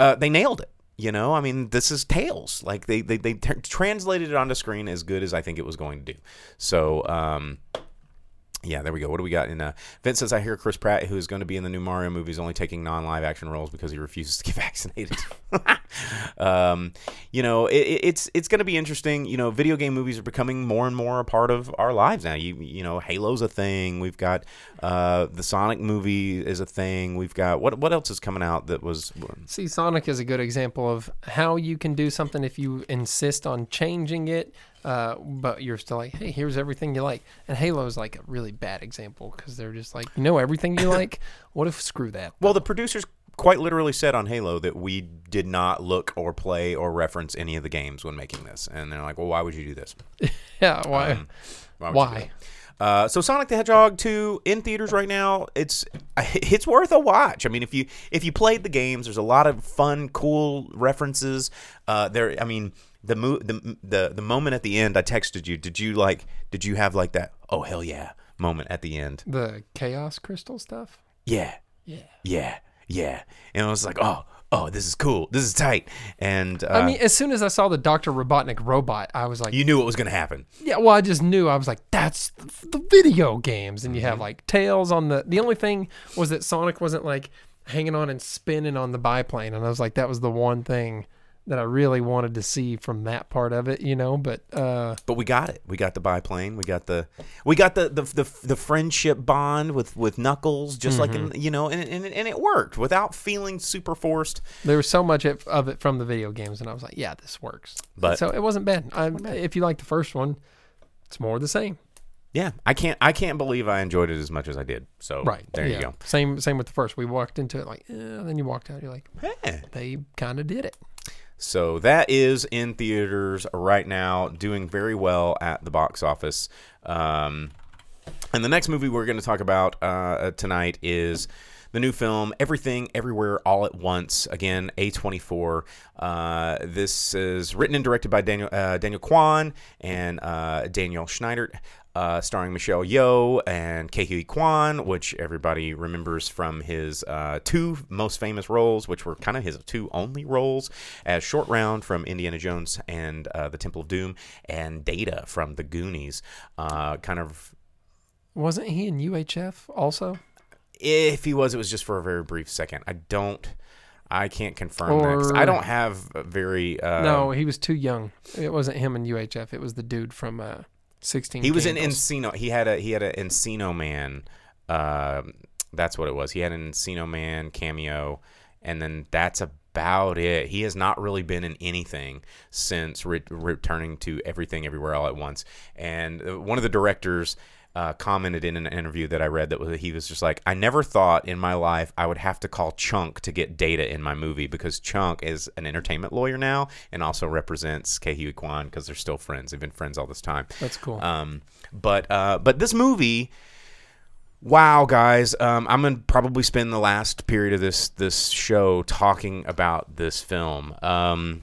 uh, they nailed it. You know, I mean, this is Tails. Like they they they t- translated it onto screen as good as I think it was going to do. So, um, yeah, there we go. What do we got? In uh, Vince says, I hear Chris Pratt, who is going to be in the new Mario movie, is only taking non-live action roles because he refuses to get vaccinated. um, you know, it, it's it's going to be interesting. You know, video game movies are becoming more and more a part of our lives now. You you know, Halo's a thing. We've got uh, the Sonic movie is a thing. We've got what what else is coming out that was see Sonic is a good example of how you can do something if you insist on changing it, uh, but you're still like, hey, here's everything you like. And Halo's like a really bad example because they're just like, you know, everything you like. What if screw that? Well, the producers quite literally said on Halo that we did not look or play or reference any of the games when making this. And they're like, well, why would you do this? yeah, why? Um, why? Why? Uh, so Sonic the Hedgehog two in theaters right now. It's it's worth a watch. I mean, if you if you played the games, there's a lot of fun, cool references. Uh, there, I mean, the mo- the the the moment at the end, I texted you. Did you like? Did you have like that? Oh hell yeah! Moment at the end. The chaos crystal stuff. Yeah. Yeah. Yeah. Yeah, and I was like, oh, oh, this is cool. This is tight. And uh, I mean, as soon as I saw the Doctor Robotnik robot, I was like... You knew what was going to happen. Yeah, well, I just knew. I was like, that's the video games. And you have like Tails on the... The only thing was that Sonic wasn't like hanging on and spinning on the biplane. And I was like, that was the one thing that I really wanted to see from that part of it, you know, but uh, but we got it. We got the biplane. We got the we got the the the, the friendship bond with, with Knuckles, just mm-hmm. like in, you know, and, and and it worked without feeling super forced. There was so much of it from the video games, and I was like, yeah, this works. But so it wasn't bad. I, if you like the first one, it's more the same. Yeah, I can't. I can't believe I enjoyed it as much as I did. So right. there yeah. you go. Same same with the first. We walked into it like, eh, and then you walked out. You're like, hey. They kind of did it. So that is in theaters right now, doing very well at the box office. Um, and the next movie we're going to talk about uh, tonight is the new film, Everything Everywhere All at Once. Again, A twenty-four. Uh, this is written and directed by Daniel, uh, Daniel Kwan and uh, Daniel Schneidert. Uh, starring Michelle Yeoh and Ke Huy Quan, which everybody remembers from his uh, two most famous roles, which were kind of his two only roles, as Short Round from Indiana Jones and uh, the Temple of Doom, and Data from The Goonies. Uh, kind of... Wasn't he in U H F also? If he was, it was just for a very brief second. I don't... I can't confirm or, that. 'Cause I don't have very... Uh, no, he was too young. It wasn't him in U H F. It was the dude from... Uh, sixteen. He was in Encino. He had a he had an Encino Man. Uh, that's what it was. He had an Encino Man cameo, and then that's about it. He has not really been in anything since re- returning to Everything Everywhere All at Once. And one of the directors uh, commented in an interview that I read that was, he was just like, I never thought in my life I would have to call Chunk to get data in my movie, because Chunk is an entertainment lawyer now and also represents Keihui Kwan, because they're still friends. They've been friends all this time. That's cool. Um, but uh, but this movie... Wow, guys, um, I'm going to probably spend the last period of this this show talking about this film. Um,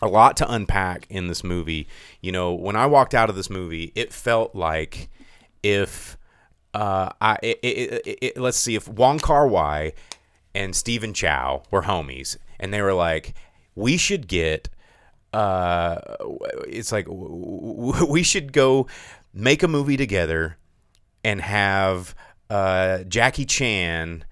a lot to unpack in this movie. You know, when I walked out of this movie, it felt like if, uh, I, it, it, it, it, let's see, if Wong Kar-wai and Stephen Chow were homies, and they were like, we should get, uh, it's like, we should go make a movie together and have... Uh, Jackie Chan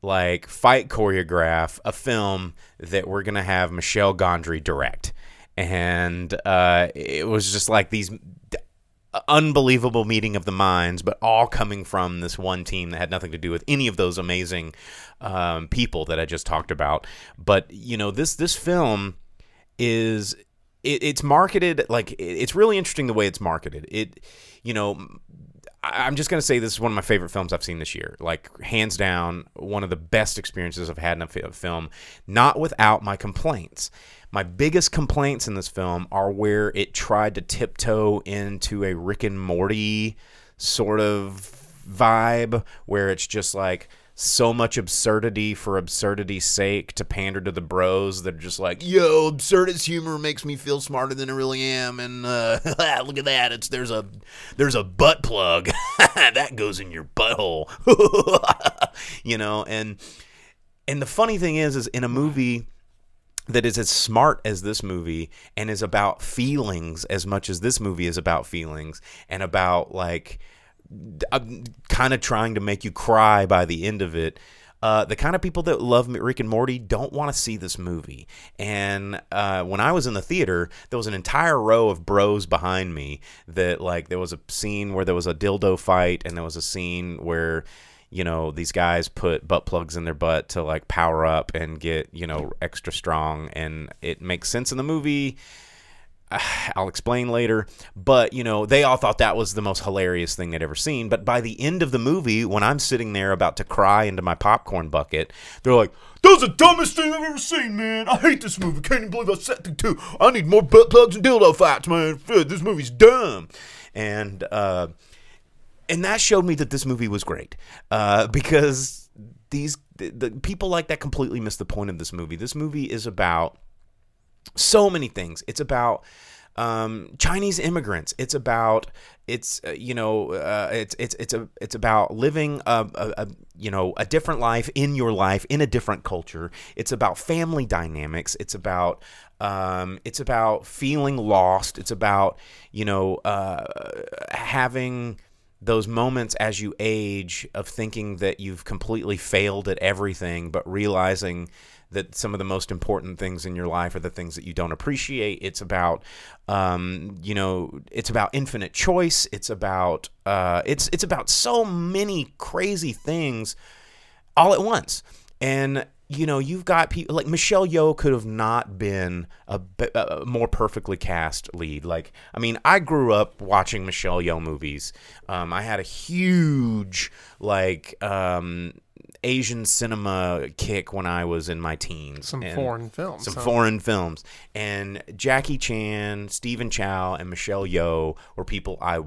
like fight choreograph a film that we're gonna have Michel Gondry direct, and uh, it was just like these unbelievable meeting of the minds, but all coming from this one team that had nothing to do with any of those amazing um, people that I just talked about. But you know, this this film is it, it's marketed like it's really interesting the way it's marketed. It you know. I'm just going to say this is one of my favorite films I've seen this year. Like, hands down, one of the best experiences I've had in a film, not without my complaints. My biggest complaints in this film are where it tried to tiptoe into a Rick and Morty sort of vibe, where it's just like so much absurdity for absurdity's sake to pander to the bros that are just like, yo, absurdist humor makes me feel smarter than I really am, and uh, look at that, it's there's a there's a butt plug that goes in your butthole. You know, and and the funny thing is is in a movie that is as smart as this movie and is about feelings as much as this movie is about feelings, and about like I'm kind of trying to make you cry by the end of it. Uh, the kind of people that love Rick and Morty don't want to see this movie. And uh, when I was in the theater, there was an entire row of bros behind me that, like, there was a scene where there was a dildo fight, and there was a scene where, you know, these guys put butt plugs in their butt to, like, power up and get, you know, extra strong. And it makes sense in the movie. I'll explain later, but you know, they all thought that was the most hilarious thing they'd ever seen. But by the end of the movie, when I'm sitting there about to cry into my popcorn bucket, they're like, that was the dumbest thing I've ever seen, man. I hate this movie. Can't even believe I sat through two. I need more butt plugs and dildo fights, man. This movie's dumb. And, uh, and that showed me that this movie was great, uh, because these, the, the people like that completely missed the point of this movie. This movie is about so many things. It's about um, Chinese immigrants. It's about it's uh, you know uh, it's it's it's a it's about living a, a, a you know a different life in your life in a different culture. It's about family dynamics. It's about um, it's about feeling lost. It's about you know uh, having those moments as you age of thinking that you've completely failed at everything, but realizing that some of the most important things in your life are the things that you don't appreciate. It's about, um, you know, it's about infinite choice. It's about, uh, it's it's about so many crazy things all at once. And you know, you've got people like Michelle Yeoh could have not been a, a more perfectly cast lead. Like, I mean, I grew up watching Michelle Yeoh movies. Um, I had a huge like. Um, Asian cinema kick when I was in my teens. Some and foreign films. Some so. foreign films. And Jackie Chan, Stephen Chow, and Michelle Yeoh were people I,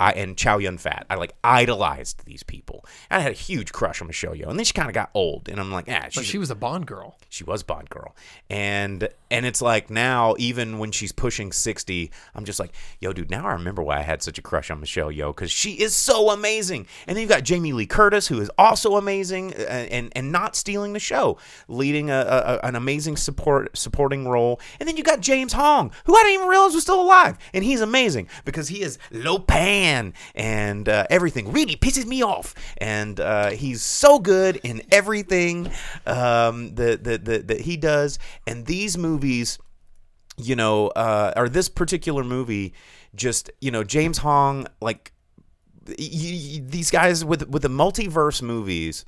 I and Chow Yun-Fat. I like idolized these people. And I had a huge crush on Michelle Yeoh. And then she kind of got old, and I'm like, ah. But she was a Bond girl. She was Bond girl. And and it's like now, even when she's pushing sixty, I'm just like, yo, dude, now I remember why I had such a crush on Michelle Yeoh, because she is so amazing. And then you've got Jamie Lee Curtis, who is also amazing and and, and not stealing the show, leading a, a an amazing support supporting role. And then you got James Hong, who I didn't even realize was still alive. And he's amazing because he is Lopan, and uh, everything really pisses me off. And uh, he's so good in everything um, that, that, that, that he does. And these movies Movies, you know, uh, or this particular movie, just you know, James Hong, like y- y- these guys with with the multiverse movies,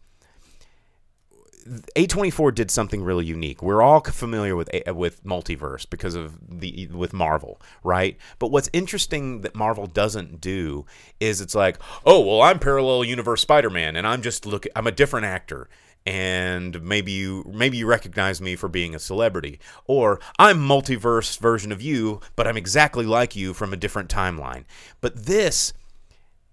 A twenty-four did something really unique. We're all familiar with with multiverse because of the with Marvel, right? But what's interesting that Marvel doesn't do is it's like, oh, well, I'm parallel universe Spider-Man, and I'm just look, I'm a different actor, and maybe you maybe you recognize me for being a celebrity, or I'm multiverse version of you, but I'm exactly like you from a different timeline. But this,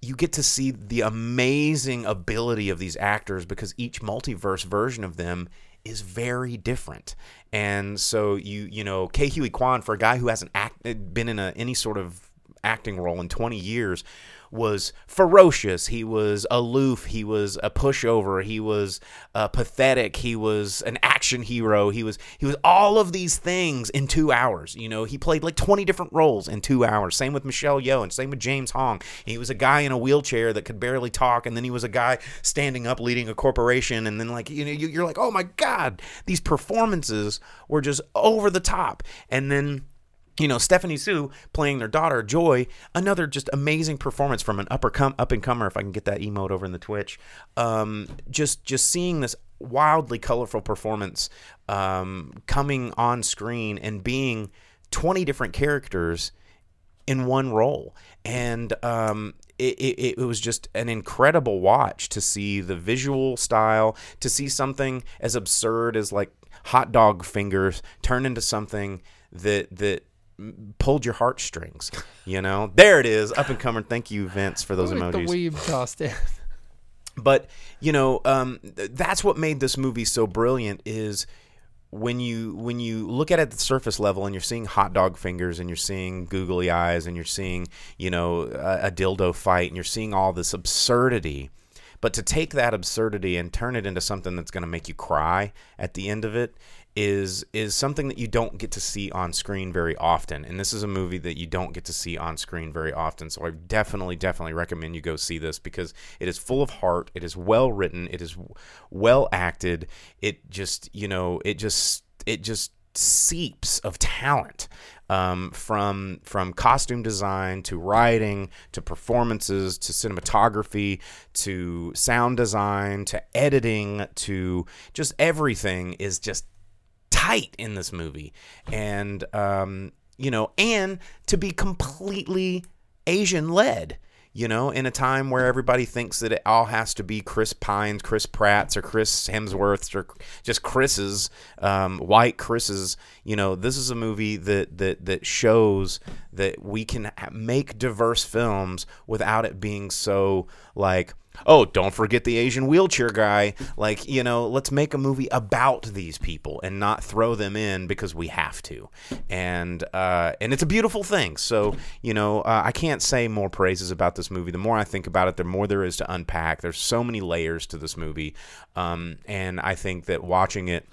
you get to see the amazing ability of these actors because each multiverse version of them is very different. And so, you you know, K. Huey Kwan, for a guy who hasn't act, been in a, any sort of acting role in twenty years, was ferocious. He was aloof. He was a pushover. He was uh, pathetic. He was an action hero. He was he was all of these things in two hours. You know, he played like twenty different roles in two hours. Same with Michelle Yeoh and same with James Hong. He was a guy in a wheelchair that could barely talk, and then he was a guy standing up leading a corporation. And then, like, you know, you're like, oh my God, these performances were just over the top. And then, you know, Stephanie Sue playing their daughter, Joy, another just amazing performance from an upper com- up-and-comer, if I can get that emote over in the Twitch. Um, just just seeing this wildly colorful performance um, coming on screen and being twenty different characters in one role. And um, it, it, it was just an incredible watch to see the visual style, to see something as absurd as, like, hot dog fingers turn into something that that... pulled your heartstrings, you know. There it is, up and coming. Thank you, Vince, for those emojis. The weave tossed in. But you know, um, th- that's what made this movie so brilliant. Is when you when you look at it at the surface level, and you're seeing hot dog fingers, and you're seeing googly eyes, and you're seeing, you know, a, a dildo fight, and you're seeing all this absurdity. But to take that absurdity and turn it into something that's going to make you cry at the end of it is is something that you don't get to see on screen very often. And this is a movie that you don't get to see on screen very often. So I definitely, definitely recommend you go see this because it is full of heart. It is well written. It is well acted. It just, you know, it just, it just seeps of talent. Um, from from costume design to writing to performances to cinematography to sound design to editing to just everything is just tight in this movie. And, um, you know, and to be completely Asian-led. You know, in a time where everybody thinks that it all has to be Chris Pines, Chris Pratt's, or Chris Hemsworth's, or just Chris's, um, white Chris's, you know, this is a movie that that that shows that we can make diverse films without it being so like, oh, don't forget the Asian wheelchair guy. Like, you know, let's make a movie about these people and not throw them in because we have to. And uh, and it's a beautiful thing. So, you know, uh, I can't say more praises about this movie. The more I think about it, the more there is to unpack. There's so many layers to this movie. Um, and I think that watching it,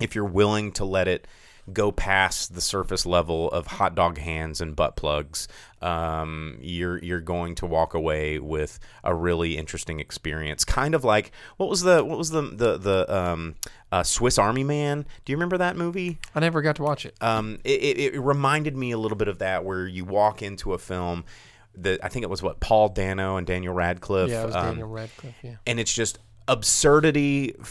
if you're willing to let it go past the surface level of hot dog hands and butt plugs, um, you're you're going to walk away with a really interesting experience. Kind of like what was the what was the the the um, uh, Swiss Army Man? Do you remember that movie? I never got to watch it. Um, it, it, it reminded me a little bit of that, where you walk into a film that I think it was what Paul Dano and Daniel Radcliffe. Yeah, it was um, Daniel Radcliffe. Yeah, and it's just absurdity f-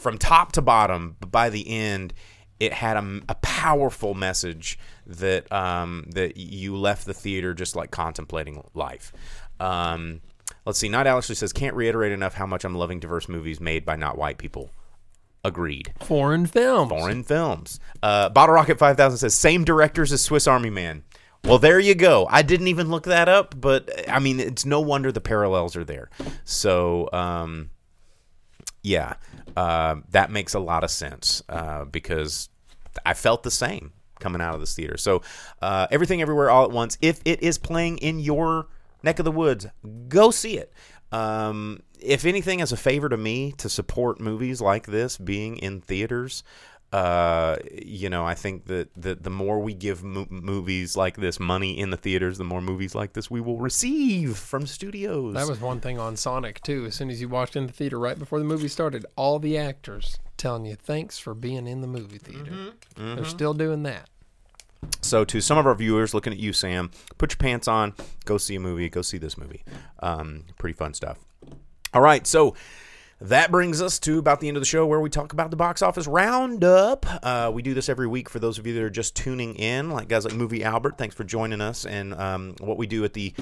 from top to bottom. But by the end, it had a, a powerful message that um, that you left the theater just like contemplating life. Um, let's see. Not Alex says, can't reiterate enough how much I'm loving diverse movies made by not white people. Agreed. Foreign films. Foreign films. Uh, Bottle Rocket five thousand says, same directors as Swiss Army Man. Well, there you go. I didn't even look that up, but I mean, it's no wonder the parallels are there. So, um, yeah, uh, that makes a lot of sense uh, because I felt the same coming out of this theater. So uh, Everything Everywhere All at Once, if it is playing in your neck of the woods, go see it. Um, if anything, as a favor to me to support movies like this being in theaters, uh, you know, I think that, that the more we give mo- movies like this money in the theaters, the more movies like this we will receive from studios. That was one thing on Sonic, too. As soon as you walked in the theater right before the movie started, all the actors telling you thanks for being in the movie theater. Mm-hmm. Mm-hmm. They're still doing that. So to some of our viewers, looking at you, Sam, put your pants on, go see a movie, go see this movie. Um, pretty fun stuff. All right, so That brings us to about the end of the show, where we talk about the box office roundup. Uh, we do this every week for those of you that are just tuning in, like guys like Movie Albert. Thanks for joining us. And um, what we do at the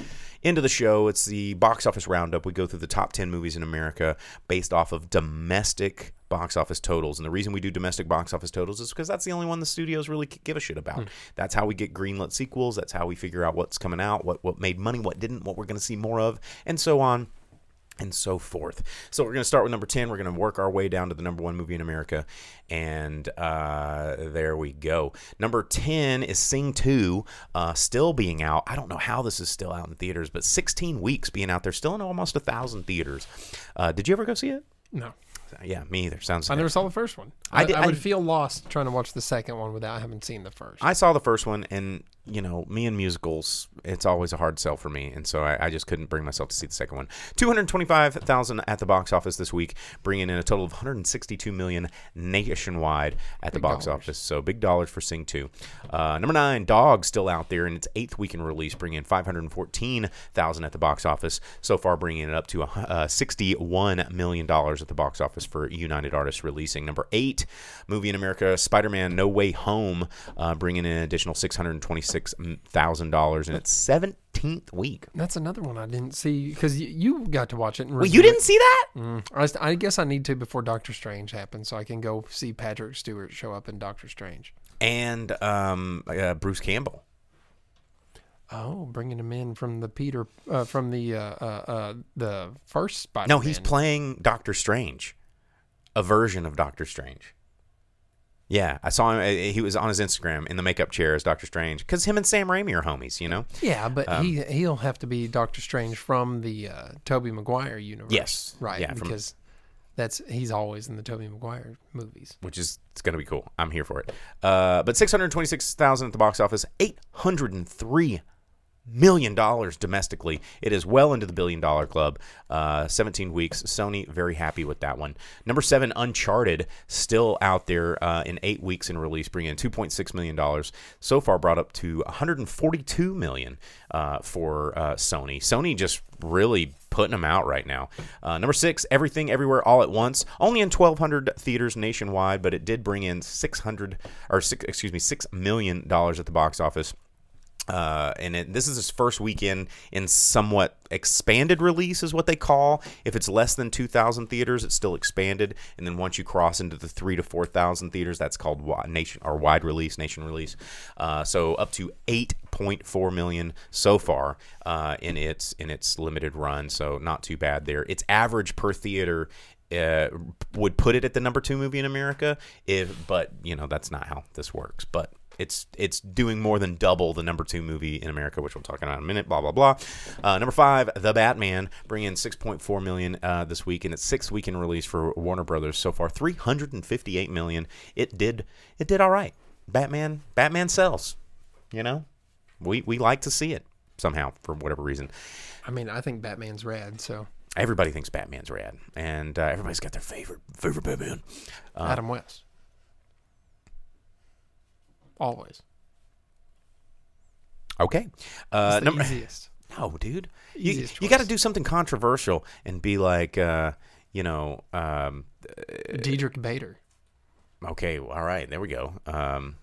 end of the show, it's the box office roundup. We go through the top ten movies in America based off of domestic box office totals. And the reason we do domestic box office totals is because that's the only one the studios really give a shit about. Mm. That's how we get greenlit sequels. That's how we figure out what's coming out, what what made money, what didn't, what we're going to see more of, and so on and so forth. So we're going to start with number ten. We're going to work our way down to the number one movie in America. And uh, there we go. Number ten is Sing two, uh, still being out. I don't know how this is still out in theaters, but sixteen weeks being out there, still in almost one thousand theaters. Uh, did you ever go see it? No. Yeah, me either. Sounds I never saw the first one. I, I, did, I would I, feel lost trying to watch the second one without having seen the first. I saw the first one, and, you know, me and musicals, it's always a hard sell for me, and so I, I just couldn't bring myself to see the second one. two hundred twenty-five thousand dollars at the box office this week, bringing in a total of one hundred sixty-two million dollars nationwide at big the box dollars. office, so big dollars for Sing two. Uh, number nine, Dog, still out there in its eighth week in release, bringing in five hundred fourteen thousand dollars at the box office, so far bringing it up to uh, sixty-one million dollars at the box office for United Artists releasing. Number eight, movie in America, Spider-Man No Way Home, uh, bringing in an additional six hundred twenty-six thousand dollars in its seventeenth week. That's another one I didn't see, because y- you got to watch it. And Wait, you didn't it. see that? Mm, I, was, I guess I need to before Doctor Strange happens, so I can go see Patrick Stewart show up in Doctor Strange. And um, uh, Bruce Campbell. Oh, bringing him in from the Peter uh, from the uh, uh, the first Spider-Man. No, he's playing Doctor Strange, a version of Doctor Strange. Yeah, I saw him. He was on his Instagram in the makeup chair as Doctor Strange, because him and Sam Raimi are homies, you know. Yeah, but um, he he'll have to be Doctor Strange from the uh, Tobey Maguire universe. Yes, right. Yeah, because. From- That's he's always in the Tobey Maguire movies, which is it's gonna be cool. I'm here for it. Uh, but six hundred twenty-six thousand at the box office, eight hundred and three million dollars domestically. It is well into the billion dollar club. Uh, Seventeen weeks. Sony very happy with that one. Number seven, Uncharted, still out there uh, in eight weeks in release, bringing in two point six million dollars. So far, brought up to one hundred and forty-two million uh, for uh, Sony. Sony just really. Putting them out right now. Uh, number six, Everything Everywhere All at Once. Only in twelve hundred theaters nationwide, but it did bring in six hundred or six, excuse me, six million dollars at the box office. Uh, and it, this is his first weekend in somewhat expanded release, is what they call. If it's less than two thousand theaters, it's still expanded. And then once you cross into the three to four thousand theaters, that's called nation or wide release, nation release. Uh, so up to eight point four million so far uh, in its in its limited run. So not too bad there. Its average per theater uh, would put it at the number two movie in America. If but you know that's not how this works. But It's it's doing more than double the number two movie in America, which we'll talk about in a minute, blah, blah, blah. Uh, number five, The Batman, bringing in six point four million dollars uh, this week, and it's sixth week in release for Warner Brothers. So far, three hundred fifty-eight million dollars. It did it did all right. Batman Batman sells, you know? We, we like to see it somehow for whatever reason. I mean, I think Batman's rad, so... Everybody thinks Batman's rad, and uh, everybody's got their favorite, favorite Batman. Uh, Adam West. Always. Okay. Uh, the number, easiest. No, dude. You, you got to do something controversial and be like, uh, you know. Um, Diedrich Bader. Okay. Well, all right. There we go. Um,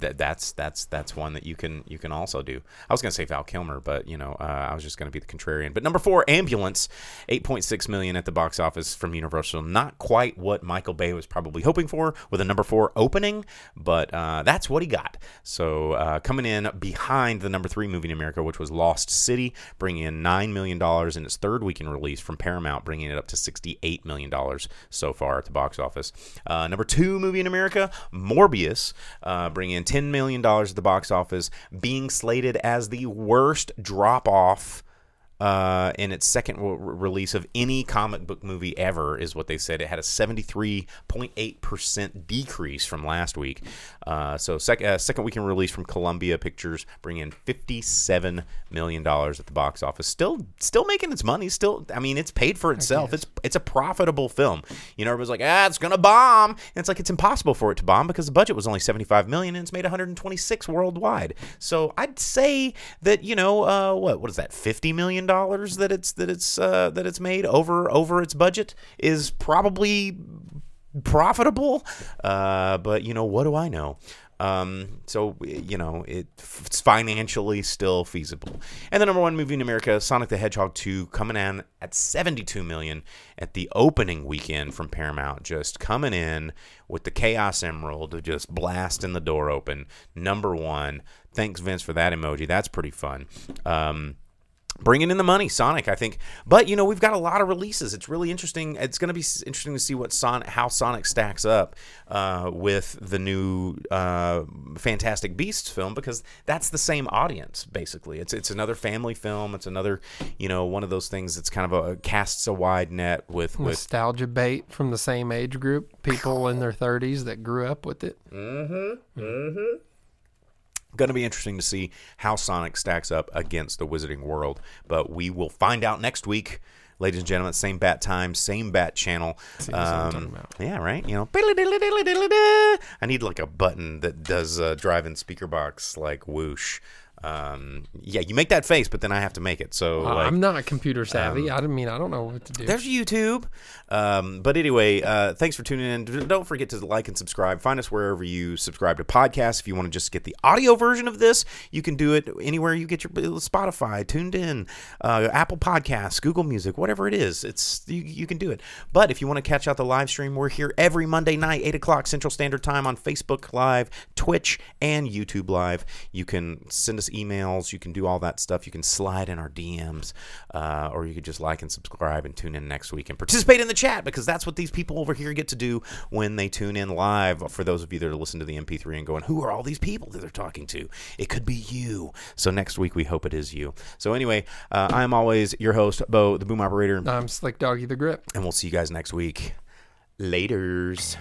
that that's that's that's one that you can you can also do. I was going to say Val Kilmer, but you know, uh, I was just going to be the contrarian. But number four, Ambulance, eight point six million dollars at the box office from Universal. Not quite what Michael Bay was probably hoping for with a number four opening, but uh, that's what he got. So uh, coming in behind the number three movie in America, which was Lost City, bringing in nine million dollars in its third week in release from Paramount, bringing it up to sixty-eight million dollars so far at the box office. Uh, number two movie in America, Morbius, uh, bringing in ten million dollars at the box office, being slated as the worst drop-off uh, in its second w- release of any comic book movie ever, is what they said. It had a seventy-three point eight percent decrease from last week. Uh, so sec- uh, second weekend release from Columbia Pictures, bringing in fifty-seven million dollars at the box office. Still still making its money. Still, I mean, it's paid for itself. It's it's a profitable film. You know, everybody's like, ah, it's going to bomb. And it's like, it's impossible for it to bomb because the budget was only seventy-five million dollars and it's made one hundred twenty-six worldwide. So I'd say that, you know, uh, what what is that, fifty million dollars dollars that it's that it's uh, that it's made over over its budget is probably profitable. Uh, but you know, what do I know? Um, so, you know, it, it's financially still feasible. And the number one movie in America, Sonic the Hedgehog two, coming in at seventy-two million dollars at the opening weekend from Paramount, just coming in with the Chaos Emerald, just blasting the door open. Number one. Thanks, Vince, for that emoji. That's pretty fun. Um, Bringing in the money, Sonic, I think. But, you know, we've got a lot of releases. It's really interesting. It's going to be interesting to see what Sonic, how Sonic stacks up uh, with the new uh, Fantastic Beasts film, because that's the same audience, basically. It's it's another family film. It's another, you know, one of those things that's kind of a casts a wide net with... Nostalgia with... bait from the same age group, people in their thirties that grew up with it. Mm-hmm, mm-hmm. Going to be interesting to see how Sonic stacks up against the Wizarding World, but we will find out next week, ladies and gentlemen. Same bat time, same bat channel. Um, yeah, right. You know, I need like a button that does uh, drive-in speaker box like whoosh. Um, yeah, you make that face, but then I have to make it. So uh, like, I'm not computer savvy. Um, I mean, I don't know what to do. There's YouTube. Um, but anyway, uh, thanks for tuning in. Don't forget to like and subscribe. Find us wherever you subscribe to podcasts. If you want to just get the audio version of this, you can do it anywhere you get your Spotify, Tuned In, uh, Apple Podcasts, Google Music, whatever it is. It's you, you can do it. But if you want to catch out the live stream, we're here every Monday night, eight o'clock Central Standard Time on Facebook Live, Twitch, and YouTube Live. You can send us emails, you can do all that stuff, you can slide in our D Ms, uh, or you could just like and subscribe and tune in next week and participate in the chat, because that's what these people over here get to do when they tune in live. For those of you that are listening to the M P three and going, who are all these people that they're talking to? It could be you. So next week we hope it is you. So anyway, uh, I'm always your host, Bo the Boom Operator. I'm Slick Doggy the Grip, and we'll see you guys next week. Laters.